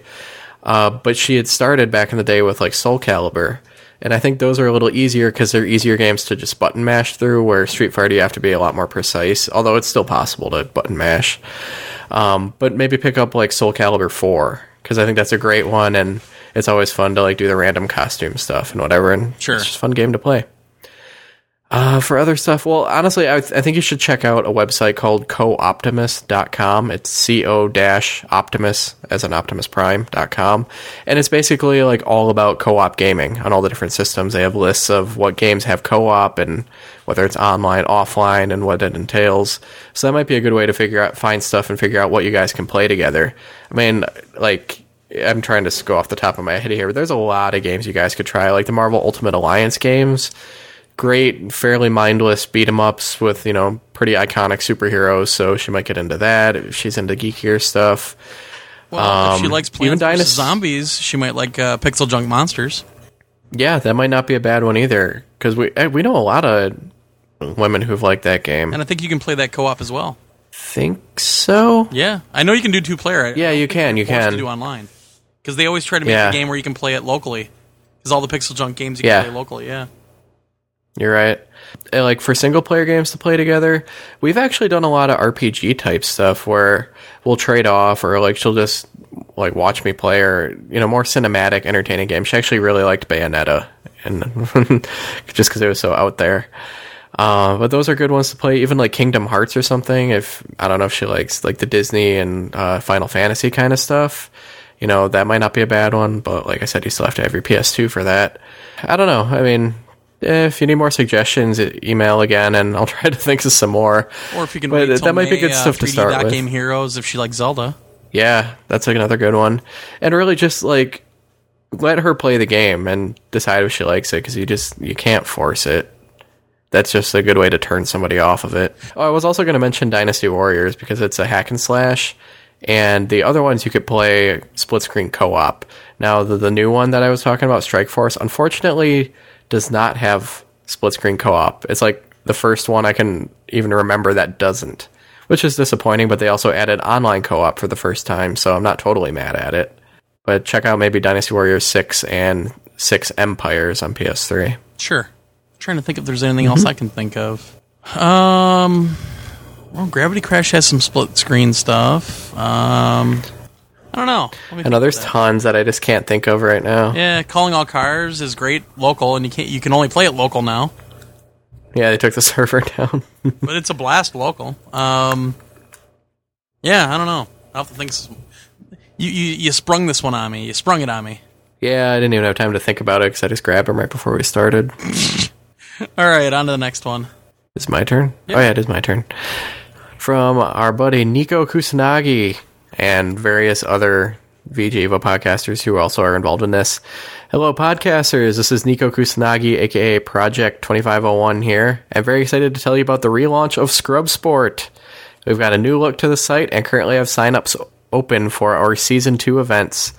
but she had started back in the day with like Soul Calibur, and I think those are a little easier because they're easier games to just button mash through, where Street Fighter you have to be a lot more precise, although it's still possible to button mash. But maybe pick up like Soul Calibur IV, because I think that's a great one, and it's always fun to like do the random costume stuff and whatever, and sure, it's just a fun game to play. For other stuff, well, honestly, I think you should check out a website called cooptimus.com. It's co-optimus, as in Optimus Prime.com. And it's basically like all about co-op gaming on all the different systems. They have lists of what games have co-op and whether it's online, offline, and what it entails. So that might be a good way to find stuff and figure out what you guys can play together. I mean, like, I'm trying to go off the top of my head here, but there's a lot of games you guys could try, like the Marvel Ultimate Alliance games. Great, fairly mindless beat-em-ups with, you know, pretty iconic superheroes, so she might get into that if she's into geekier stuff. Well, if she likes Plants vs. Zombies, she might like Pixel Junk Monsters. Yeah, that might not be a bad one either, because we know a lot of women who've liked that game. And I think you can play that co-op as well. Think so? Yeah. I know you can do two-player. Yeah, you can. To do online. Because they always try to make a game where you can play it locally. Because all the Pixel Junk games you can play locally, You're right. Like for single player games to play together, we've actually done a lot of RPG type stuff where we'll trade off, or like she'll just like watch me play, or you know, more cinematic, entertaining games. She actually really liked Bayonetta, and just because it was so out there. But those are good ones to play. Even like Kingdom Hearts or something. If I don't know if she likes like the Disney and Final Fantasy kind of stuff. You know, that might not be a bad one. But like I said, you still have to have your PS2 for that. I don't know. I mean, if you need more suggestions, email again, and I'll try to think of some more. Or if you can wait, that might be good stuff to start with. Game Heroes, if she likes Zelda. Yeah, that's like another good one. And really just, like, let her play the game and decide if she likes it, because you can't force it. That's just a good way to turn somebody off of it. Oh, I was also going to mention Dynasty Warriors, because it's a hack and slash, and the other ones you could play split-screen co-op. Now, the new one that I was talking about, Strikeforce, unfortunately does not have split-screen co-op. It's like the first one I can even remember that doesn't, which is disappointing, but they also added online co-op for the first time, so I'm not totally mad at it. But check out maybe Dynasty Warriors 6 and 6 Empires on PS3. Sure. I'm trying to think if there's anything else I can think of. Well, Gravity Crash has some split-screen stuff. I don't know. I know there's tons that I just can't think of right now. Yeah, Calling All Cars is great local, and you can only play it local now. Yeah, they took the server down. But it's a blast local. Yeah, I don't know. I have to think. You sprung this one on me. You sprung it on me. Yeah, I didn't even have time to think about it because I just grabbed him right before we started. All right, on to the next one. It's my turn? Yep. Oh, yeah, it is my turn. From our buddy Nico Kusanagi and various other VGEVO podcasters who also are involved in this. Hello, podcasters. This is Nico Kusanagi, a.k.a. Project 2501 here. I'm very excited to tell you about the relaunch of Scrub Sport. We've got a new look to the site and currently have signups open for our Season 2 events.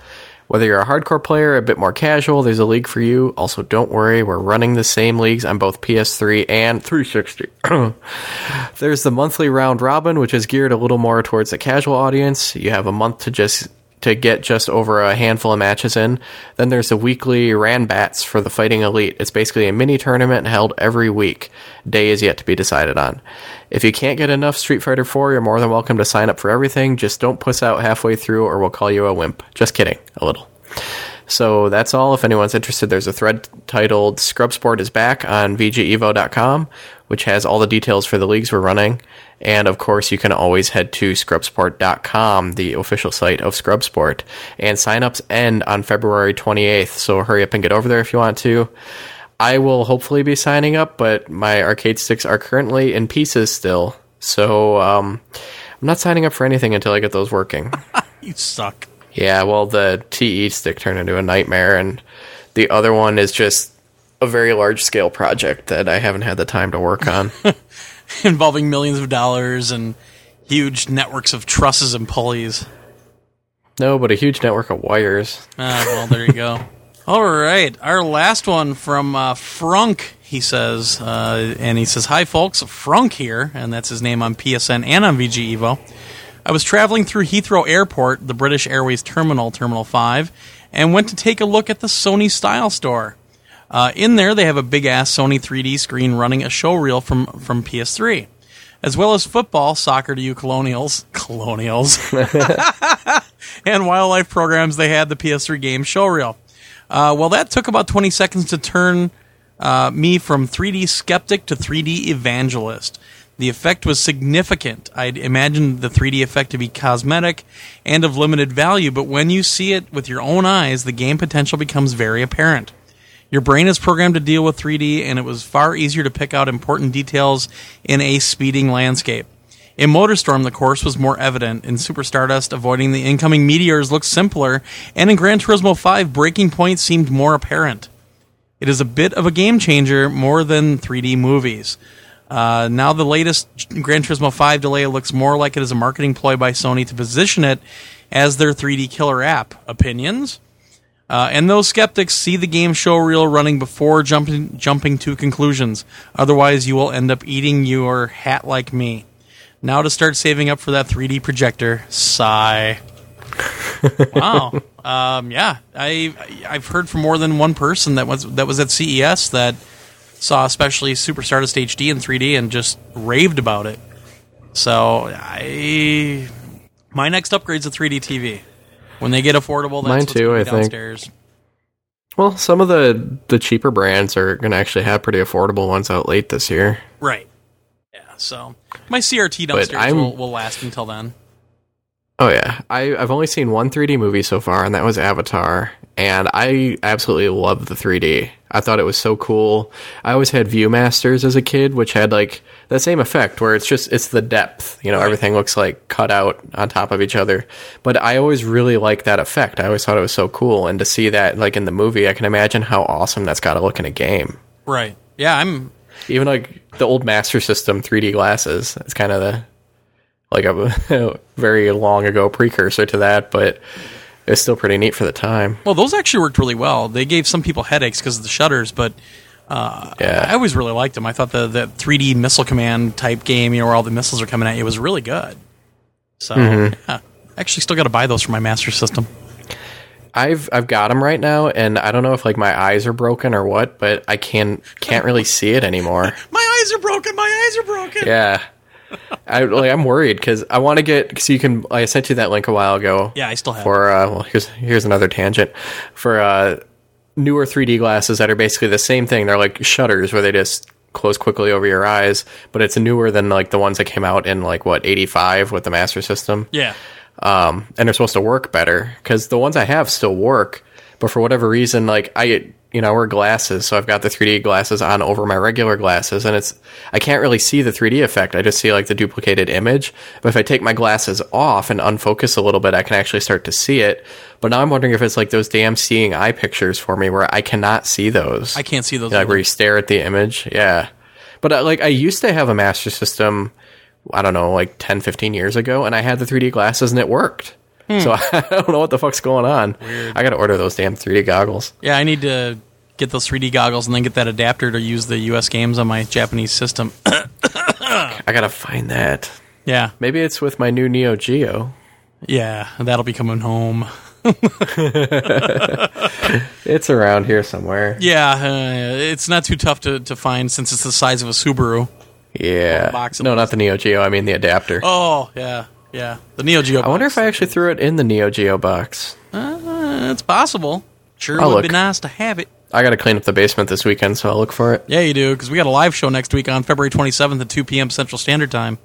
Whether you're a hardcore player or a bit more casual, there's a league for you. Also, don't worry, we're running the same leagues on both PS3 and 360. There's the monthly round robin, which is geared a little more towards the casual audience. You have a month to just to get just over a handful of matches in. Then there's the weekly Ranbats for the Fighting Elite. It's basically a mini tournament held every week. Day is yet to be decided on. If you can't get enough Street Fighter 4, you're more than welcome to sign up for everything. Just don't puss out halfway through or we'll call you a wimp. Just kidding, a little. So that's all. If anyone's interested, there's a thread titled Scrubsport is Back on VGEvo.com, which has all the details for the leagues we're running. And, of course, you can always head to Scrubsport.com, the official site of Scrubsport. And signups end on February 28th, so hurry up and get over there if you want to. I will hopefully be signing up, but my arcade sticks are currently in pieces still. So I'm not signing up for anything until I get those working. You suck. Yeah, well, the TE stick turned into a nightmare, and the other one is just a very large-scale project that I haven't had the time to work on. Involving millions of dollars and huge networks of trusses and pulleys. No, but a huge network of wires. Ah, well, there you go. All right, our last one from Frunk, he says. And he says, hi, folks, Frunk here. And that's his name on PSN and on VG Evo. I was traveling through Heathrow Airport, the British Airways Terminal, Terminal 5, and went to take a look at the Sony Style Store. In there, they have a big-ass Sony 3D screen running a showreel from PS3, as well as football, soccer to you colonials, and wildlife programs. They had the PS3 game showreel. Well, that took about 20 seconds to turn me from 3D skeptic to 3D evangelist. The effect was significant. I'd imagined the 3D effect to be cosmetic and of limited value, but when you see it with your own eyes, the game potential becomes very apparent. Your brain is programmed to deal with 3D, and it was far easier to pick out important details in a speeding landscape. In MotorStorm, the course was more evident. In Super Stardust, avoiding the incoming meteors looked simpler, and in Gran Turismo 5, breaking points seemed more apparent. It is a bit of a game changer, more than 3D movies. Now the latest Gran Turismo 5 delay looks more like it is a marketing ploy by Sony to position it as their 3D killer app. Opinions? And those skeptics see the game showreel running before jumping to conclusions. Otherwise, you will end up eating your hat like me. Now to start saving up for that 3D projector. Sigh. Wow. Yeah, I've heard from more than one person that was at CES that saw especially Super Stardust HD in 3D and just raved about it. So my next upgrade's a 3D TV. When they get affordable, that's mine too, I downstairs. Think. Well, some of the cheaper brands are going to actually have pretty affordable ones out late this year. Right. Yeah, so my CRT downstairs will last until then. Oh, yeah. I've only seen one 3D movie so far, and that was Avatar. And I absolutely loved the 3D. I thought it was so cool. I always had Viewmasters as a kid, which had like that same effect where it's the depth. You know, everything looks like cut out on top of each other. But I always really liked that effect. I always thought it was so cool. And to see that like in the movie, I can imagine how awesome that's got to look in a game. Right. Yeah, I'm... Even like the old Master System 3D glasses. It's kind of the... like a very long ago precursor to that, but it's still pretty neat for the time. Well, those actually worked really well. They gave some people headaches because of the shutters, but yeah. I always really liked them. I thought the 3D Missile Command type game, you know, where all the missiles are coming at you, was really good. So, yeah. I actually still got to buy those for my Master System. I've got them right now, and I don't know if like my eyes are broken or what, but I can't really see it anymore. My eyes are broken. My eyes are broken. Yeah. I'm worried because I want to get because you can. I sent you that link a while ago. Yeah, I still have. For well, here's another tangent for newer 3D glasses that are basically the same thing. They're like shutters where they just close quickly over your eyes, but it's newer than like the ones that came out in like what 85 with the Master System. Yeah, and they're supposed to work better because the ones I have still work, but for whatever reason, like I wear glasses, so I've got the 3D glasses on over my regular glasses, and I can't really see the 3D effect. I just see, like, the duplicated image. But if I take my glasses off and unfocus a little bit, I can actually start to see it. But now I'm wondering if it's, like, those damn seeing eye pictures for me where I cannot see those. I can't see those. Like, where you stare at the image. Yeah. But, I used to have a Master System, I don't know, like, 10, 15 years ago, and I had the 3D glasses, and it worked. So I don't know what the fuck's going on. Weird. I got to order those damn 3D goggles. Yeah, I need to get those 3D goggles and then get that adapter to use the US games on my Japanese system. I got to find that. Yeah. Maybe it's with my new Neo Geo. Yeah, that'll be coming home. It's around here somewhere. Yeah, it's not too tough to find since it's the size of a Subaru. Yeah. No, not the Neo Geo. I mean the adapter. Oh, yeah. Yeah, the Neo Geo box. I wonder if I actually threw it in the Neo Geo box. It's possible. Sure would be nice to have it. I got to clean up the basement this weekend, so I'll look for it. Yeah, you do, because we got a live show next week on February 27th at 2 p.m. Central Standard Time.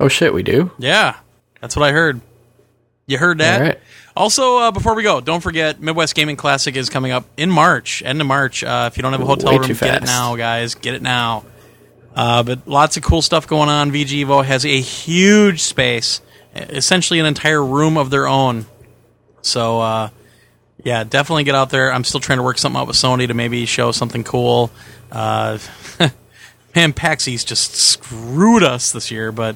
Oh, shit, we do? Yeah, that's what I heard. You heard that? All right. Also, before we go, don't forget, Midwest Gaming Classic is coming up in March, end of March. If you don't have a hotel room, get it now, guys. Get it now. But lots of cool stuff going on. VG Evo has a huge space, essentially an entire room of their own. So, yeah, definitely get out there. I'm still trying to work something out with Sony to maybe show something cool. Man, PAX East just screwed us this year, but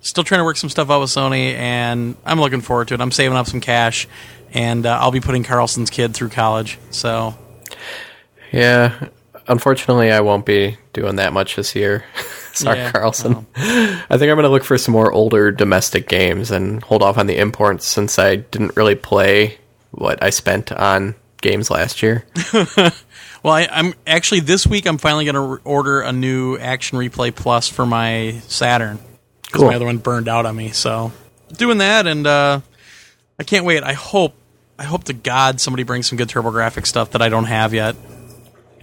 still trying to work some stuff out with Sony, and I'm looking forward to it. I'm saving up some cash, and I'll be putting Carlson's kid through college. So, yeah. Unfortunately, I won't be doing that much this year. Sorry, yeah, Carlson. I think I'm going to look for some more older domestic games and hold off on the imports since I didn't really play what I spent on games last year. Well, I'm actually this week I'm finally going to order a new Action Replay Plus for my Saturn because my other one burned out on me. So doing that, and I can't wait. I hope to God somebody brings some good TurboGrafx stuff that I don't have yet.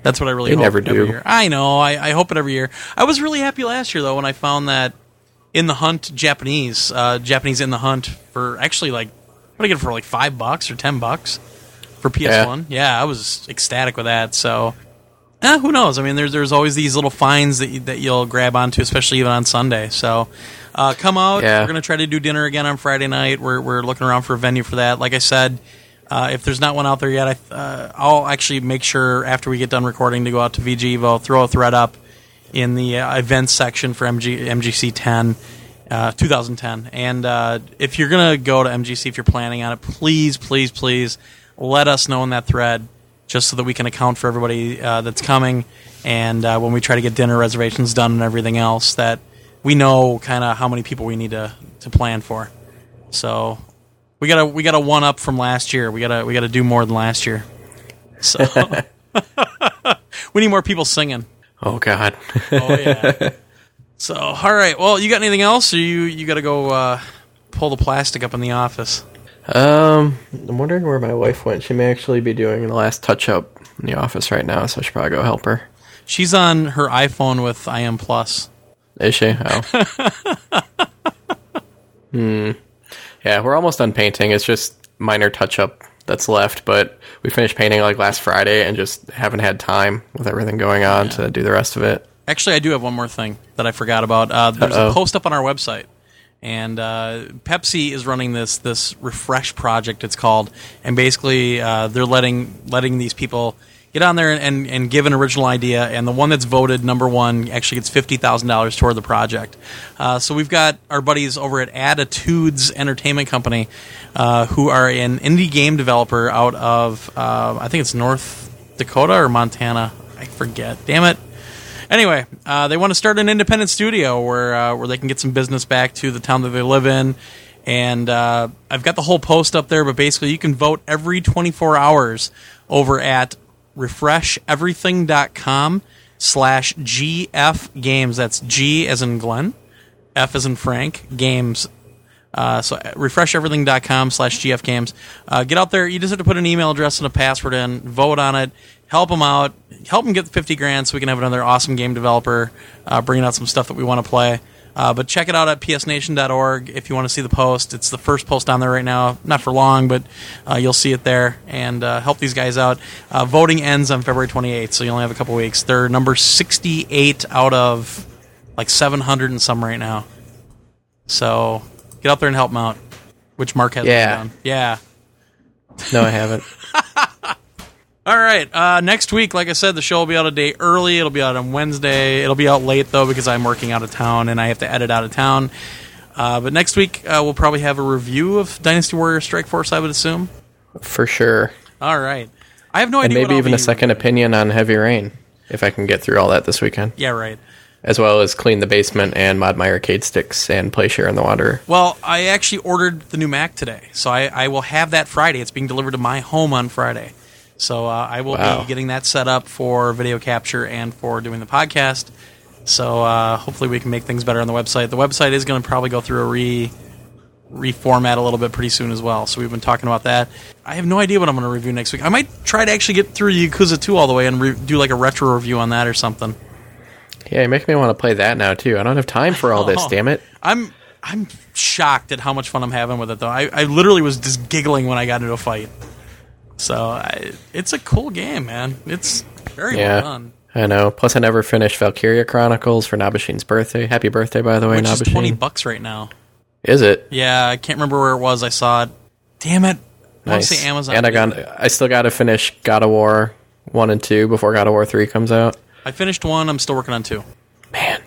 That's what I really hope. They never do. Year. I know. I hope it every year. I was really happy last year, though, when I found that In the Hunt Japanese In the Hunt for actually, like, what did I get for, like, $5 or $10 for PS1? Yeah, I was ecstatic with that. So, who knows? I mean, there's always these little finds that you'll grab onto, especially even on Sunday. So, come out. Yeah. We're going to try to do dinner again on Friday night. We're looking around for a venue for that. Like I said, if there's not one out there yet, I'll actually make sure after we get done recording to go out to VG Evo, throw a thread up in the events section for MGC 2010. And if you're going to go to MGC, if you're planning on it, please, please, please let us know in that thread just so that we can account for everybody that's coming. And when we try to get dinner reservations done and everything else, that we know kind of how many people we need to plan for. So... We gotta one up from last year. We gotta do more than last year. So we need more people singing. Oh God. Oh yeah. So all right. Well, you got anything else? Or you gotta go pull the plastic up in the office. I'm wondering where my wife went. She may actually be doing the last touch up in the office right now, so I should probably go help her. She's on her iPhone with IM Plus. Is she? Oh. Yeah, we're almost done painting. It's just minor touch-up that's left, but we finished painting like last Friday and just haven't had time with everything going on to do the rest of it. Actually, I do have one more thing that I forgot about. There's a post up on our website, and Pepsi is running this refresh project, it's called, and basically they're letting these people get on there and give an original idea, and the one that's voted number one actually gets $50,000 toward the project. So we've got our buddies over at Attitudes Entertainment Company, who are an indie game developer out of, I think it's North Dakota or Montana. I forget. Damn it. Anyway, they want to start an independent studio where they can get some business back to the town that they live in. And I've got the whole post up there, but basically you can vote every 24 hours over at refresheverything.com/GF Games. That's G as in Glenn, F as in Frank, Games. So refresheverything.com/GF Games. Get out there. You just have to put an email address and a password in. Vote on it. Help them out. Help them get the 50 grand so we can have another awesome game developer bringing out some stuff that we want to play. But check it out at psnation.org if you want to see the post. It's the first post on there right now. Not for long, but you'll see it there. And help these guys out. Voting ends on February 28th, so you only have a couple weeks. They're number 68 out of like 700 and some right now. So get out there and help them out, which Mark hasn't done. Yeah. No, I haven't. All right, next week, like I said, the show will be out a day early. It'll be out on Wednesday. It'll be out late, though, because I'm working out of town and I have to edit out of town. But next week, we'll probably have a review of Dynasty Warriors Strikeforce, I would assume. For sure. All right. I have no idea what I'll be reviewing. And maybe even a second opinion on Heavy Rain, if I can get through all that this weekend. Yeah, right. as well as clean the basement and mod my arcade sticks and play Shiren the Wanderer. Well, I actually ordered the new Mac today, so I will have that Friday. It's being delivered to my home on Friday. So I will be getting that set up for video capture and for doing the podcast. So hopefully we can make things better on the website. The website is going to probably go through a reformat a little bit pretty soon as well. So we've been talking about that. I have no idea what I'm going to review next week. I might try to actually get through Yakuza 2 all the way and do like a retro review on that or something. Yeah, you're making me want to play that now too. I don't have time for all this, damn it. I'm shocked at how much fun I'm having with it though. I literally was just giggling when I got into a fight. So it's a cool game, man. It's very well done. I know. Plus, I never finished Valkyria Chronicles for Nabashin's birthday. Happy birthday, by the way, Nabashin. Which is $20 right now. Is it? Yeah, I can't remember where it was. I saw it. Damn it. I want to say Amazon. And I still got to finish God of War 1 and 2 before God of War 3 comes out. I finished 1. I'm still working on 2. Man.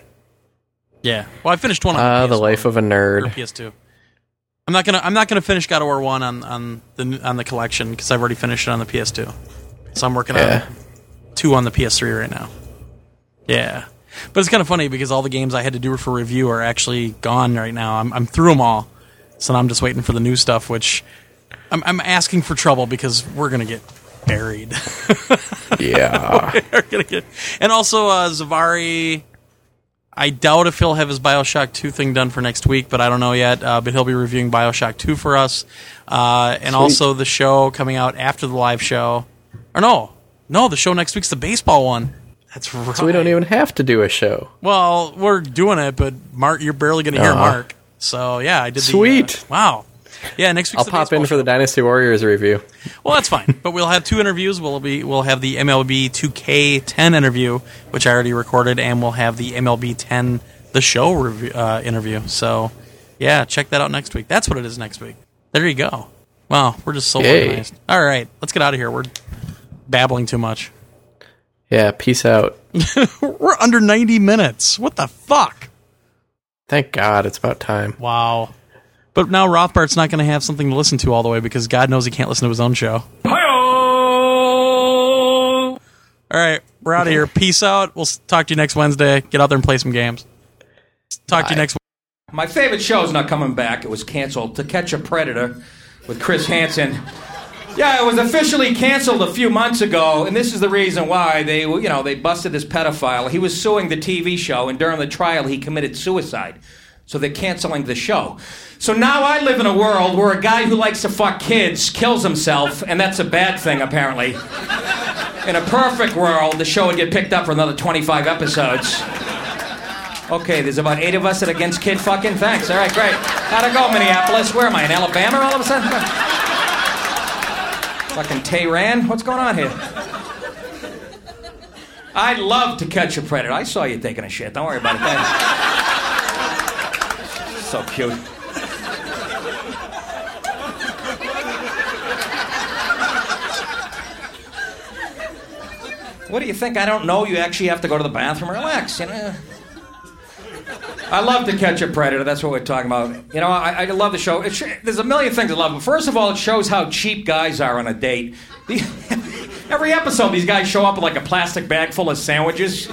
Yeah. Well, I finished 1 on PS1. The life of a nerd. Or PS2. I'm not gonna finish God of War 1 on the collection because I've already finished it on the PS2. So I'm working on 2 on the PS3 right now. Yeah, but it's kind of funny because all the games I had to do for review are actually gone right now. I'm through them all, so now I'm just waiting for the new stuff, which I'm asking for trouble because we're gonna get buried. Yeah, we're gonna get. And also Zavari. I doubt if he'll have his Bioshock 2 thing done for next week, but I don't know yet. But he'll be reviewing Bioshock 2 for us. And also the show coming out after the live show. Or no, the show next week's the baseball one. That's right. So we don't even have to do a show. Well, we're doing it, but Mark, you're barely going to hear Mark. So, yeah, I did the... Sweet. Wow. Yeah, next week's the baseball show. I'll pop in for the Dynasty Warriors review. Well, that's fine. But we'll have 2 interviews. We'll have the MLB 2K10 interview, which I already recorded, and we'll have the MLB 10 the Show review, interview. So, yeah, check that out next week. That's what it is next week. There you go. Wow, we're just so organized. All right, let's get out of here. We're babbling too much. Yeah, peace out. We're under 90 minutes. What the fuck? Thank God, it's about time. Wow. But now Rothbart's not going to have something to listen to all the way because God knows he can't listen to his own show. Hi-oh! All right, we're out of here. Peace out. We'll talk to you next Wednesday. Get out there and play some games. Talk to you next Wednesday. My favorite show is not coming back. It was canceled. To Catch a Predator with Chris Hansen. Yeah, it was officially canceled a few months ago, and this is the reason why. They busted this pedophile. He was suing the TV show, and during the trial, he committed suicide. So they're canceling the show. So now I live in a world where a guy who likes to fuck kids kills himself, and that's a bad thing, apparently. In a perfect world, the show would get picked up for another 25 episodes. Okay, there's about 8 of us that are against kid fucking. Thanks. All right, great. How'd it go, Minneapolis? Where am I, in Alabama all of a sudden? Fucking Tehran? What's going on here? I love To Catch a Predator. I saw you taking a shit. Don't worry about it. Thanks. So cute. What do you think? I don't know. You actually have to go to the bathroom. Relax, you know. I love To Catch a Predator. That's what we're talking about. You know, I love the show. There's a million things I love. But first of all, it shows how cheap guys are on a date. Every episode, these guys show up with like a plastic bag full of sandwiches.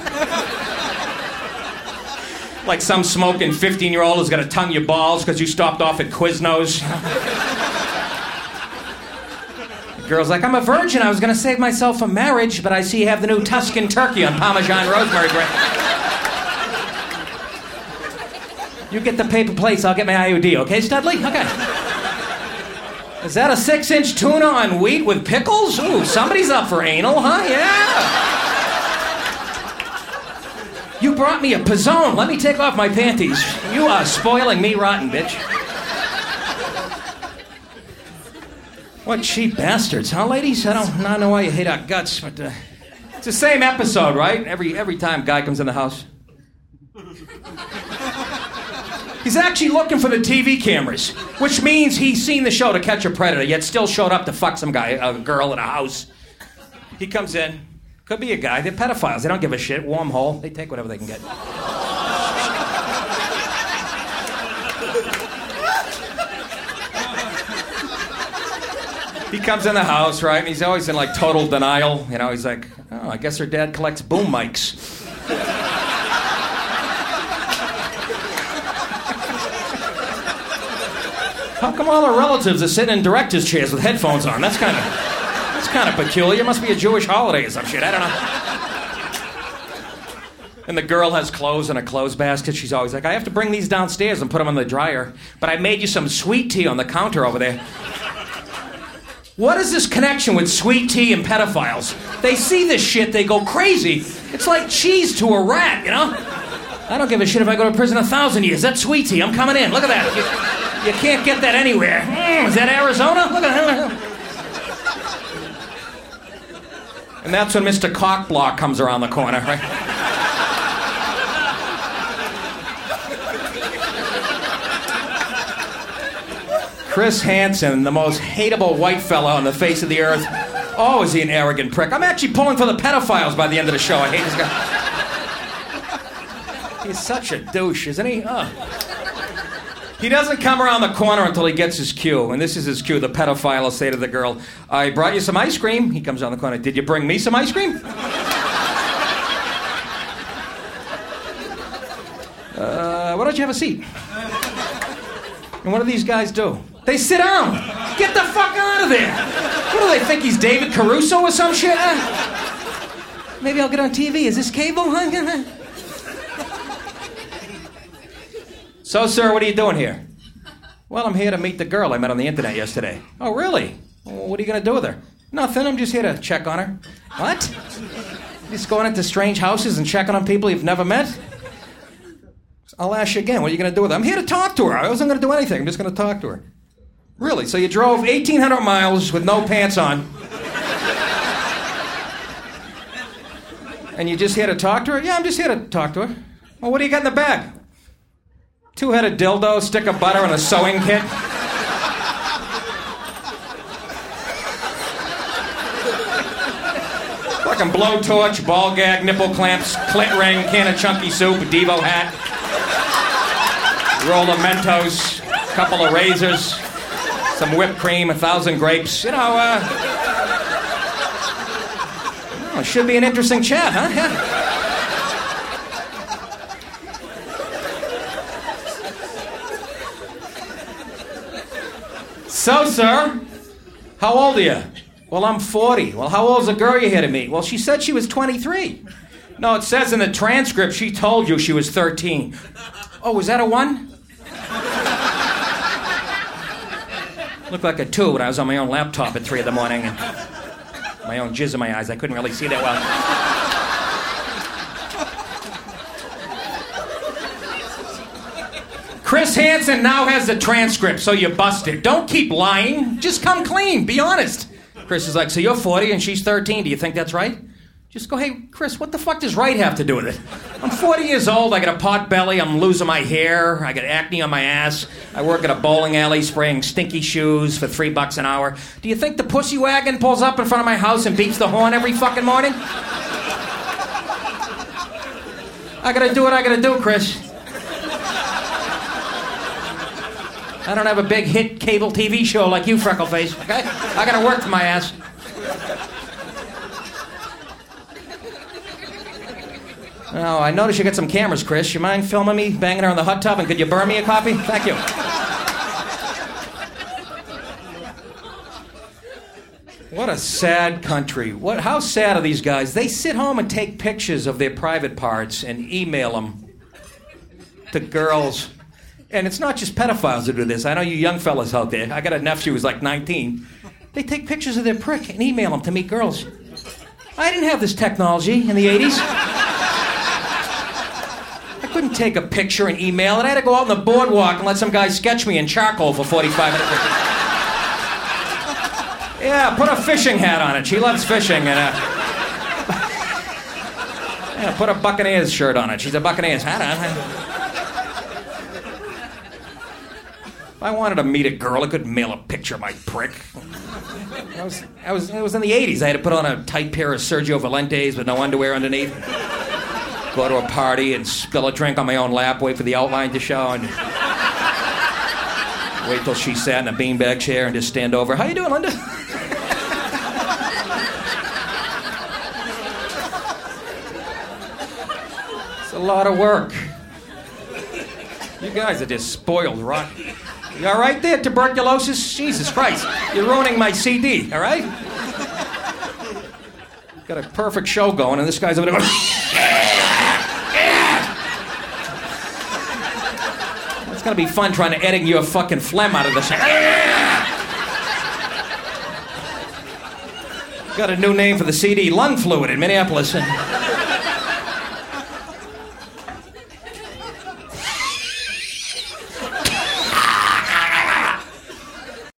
Like some smoking 15-year-old who's gonna tongue your balls because you stopped off at Quiznos. The girl's like, I'm a virgin. I was gonna save myself for marriage, but I see you have the new Tuscan turkey on Parmesan rosemary bread. You get the paper plates. I'll get my IUD. Okay, Studley? Okay. Is that a 6-inch tuna on wheat with pickles? Ooh, somebody's up for anal, huh? Yeah. You brought me a pizzone. Let me take off my panties. You are spoiling me rotten, bitch. What cheap bastards, huh, ladies? I don't know why you hate our guts, but it's the same episode, right? Every time guy comes in the house. He's actually looking for the TV cameras, which means he's seen the show To Catch a Predator, yet still showed up to fuck some guy, a girl in a house. He comes in. Could be a guy. They're pedophiles. They don't give a shit. Warm hole. They take whatever they can get. He comes in the house, right? And he's always in like total denial. You know, he's like, oh, I guess her dad collects boom mics. How come all our relatives are sitting in director's chairs with headphones on? That's kind of peculiar. It must be a Jewish holiday or some shit. I don't know. And the girl has clothes in a clothes basket. She's always like, I have to bring these downstairs and put them in the dryer. But I made you some sweet tea on the counter over there. What is this connection with sweet tea and pedophiles? They see this shit, they go crazy. It's like cheese to a rat, you know? I don't give a shit if I go to prison 1,000 years. That's sweet tea. I'm coming in. Look at that. You can't get that anywhere. Is that Arizona? Look at that. And that's when Mr. Cockblock comes around the corner, right? Chris Hansen, the most hateable white fella on the face of the earth. Oh, is he an arrogant prick? I'm actually pulling for the pedophiles by the end of the show. I hate this guy. He's such a douche, isn't he? Oh. He doesn't come around the corner until he gets his cue. And this is his cue. The pedophile will say to the girl, I brought you some ice cream. He comes around the corner. Did you bring me some ice cream? Why don't you have a seat? And what do these guys do? They sit down. Get the fuck out of there. What do they think, he's David Caruso or some shit? Maybe I'll get on TV. Is this cable? So, sir, what are you doing here? Well, I'm here to meet the girl I met on the internet yesterday. Oh, really? Well, what are you going to do with her? Nothing. I'm just here to check on her. What? Just going into strange houses and checking on people you've never met? I'll ask you again, what are you going to do with her? I'm here to talk to her. I wasn't going to do anything. I'm just going to talk to her. Really? So you drove 1,800 miles with no pants on? And you're just here to talk to her? Yeah, I'm just here to talk to her. Well, what do you got in the bag? 2-headed dildo, stick of butter, and a sewing kit. Fucking blowtorch, ball gag, nipple clamps, clit ring, can of chunky soup, a Devo hat. Roll of Mentos, a couple of razors, some whipped cream, 1,000 grapes. You know, it should be an interesting chat, huh? Yeah. So, sir, how old are you? Well, I'm 40. Well, how old's the girl you're here to meet? Well, she said she was 23. No, it says in the transcript she told you she was 13. Oh, was that a 1? Looked like a 2 when I was on my own laptop at 3 a.m. and my own jizz in my eyes. I couldn't really see that well. Chris Hansen now has the transcript, so you busted. Don't keep lying. Just come clean. Be honest. Chris is like, so you're 40 and she's 13. Do you think that's right? Just go, hey, Chris, what the fuck does right have to do with it? I'm 40 years old, I got a pot belly, I'm losing my hair, I got acne on my ass, I work at a bowling alley spraying stinky shoes for $3 an hour. Do you think the pussy wagon pulls up in front of my house and beats the horn every fucking morning? I gotta do what I gotta do, Chris. I don't have a big hit cable TV show like you, Freckleface, okay? I gotta work for my ass. Oh, I noticed you got some cameras, Chris. You mind filming me, banging her in the hot tub, and could you burn me a copy? Thank you. What a sad country. How sad are these guys? They sit home and take pictures of their private parts and email them to girls. And it's not just pedophiles who do this. I know you young fellas out there. I got a nephew who's like 19. They take pictures of their prick and email them to meet girls. I didn't have this technology in the 80s. I couldn't take a picture and email it. I had to go out on the boardwalk and let some guy sketch me in charcoal for 45 minutes. Yeah, put a fishing hat on it. She loves fishing. And yeah, put a Buccaneers shirt on it. She's a Buccaneers hat on. If I wanted to meet a girl, I could mail a picture of my prick. It was in the 80s. I had to put on a tight pair of Sergio Valentes with no underwear underneath. Go to a party and spill a drink on my own lap, wait for the outline to show, and wait till she sat in a beanbag chair and just stand over. How you doing, Linda? It's a lot of work. You guys are just spoiled rotten. You all right there, tuberculosis? Jesus Christ, you're ruining my CD, all right? Got a perfect show going, and this guy's over there. Well, it's going to be fun trying to edit your fucking phlegm out of this. Got a new name for the CD, Lung Fluid in Minneapolis.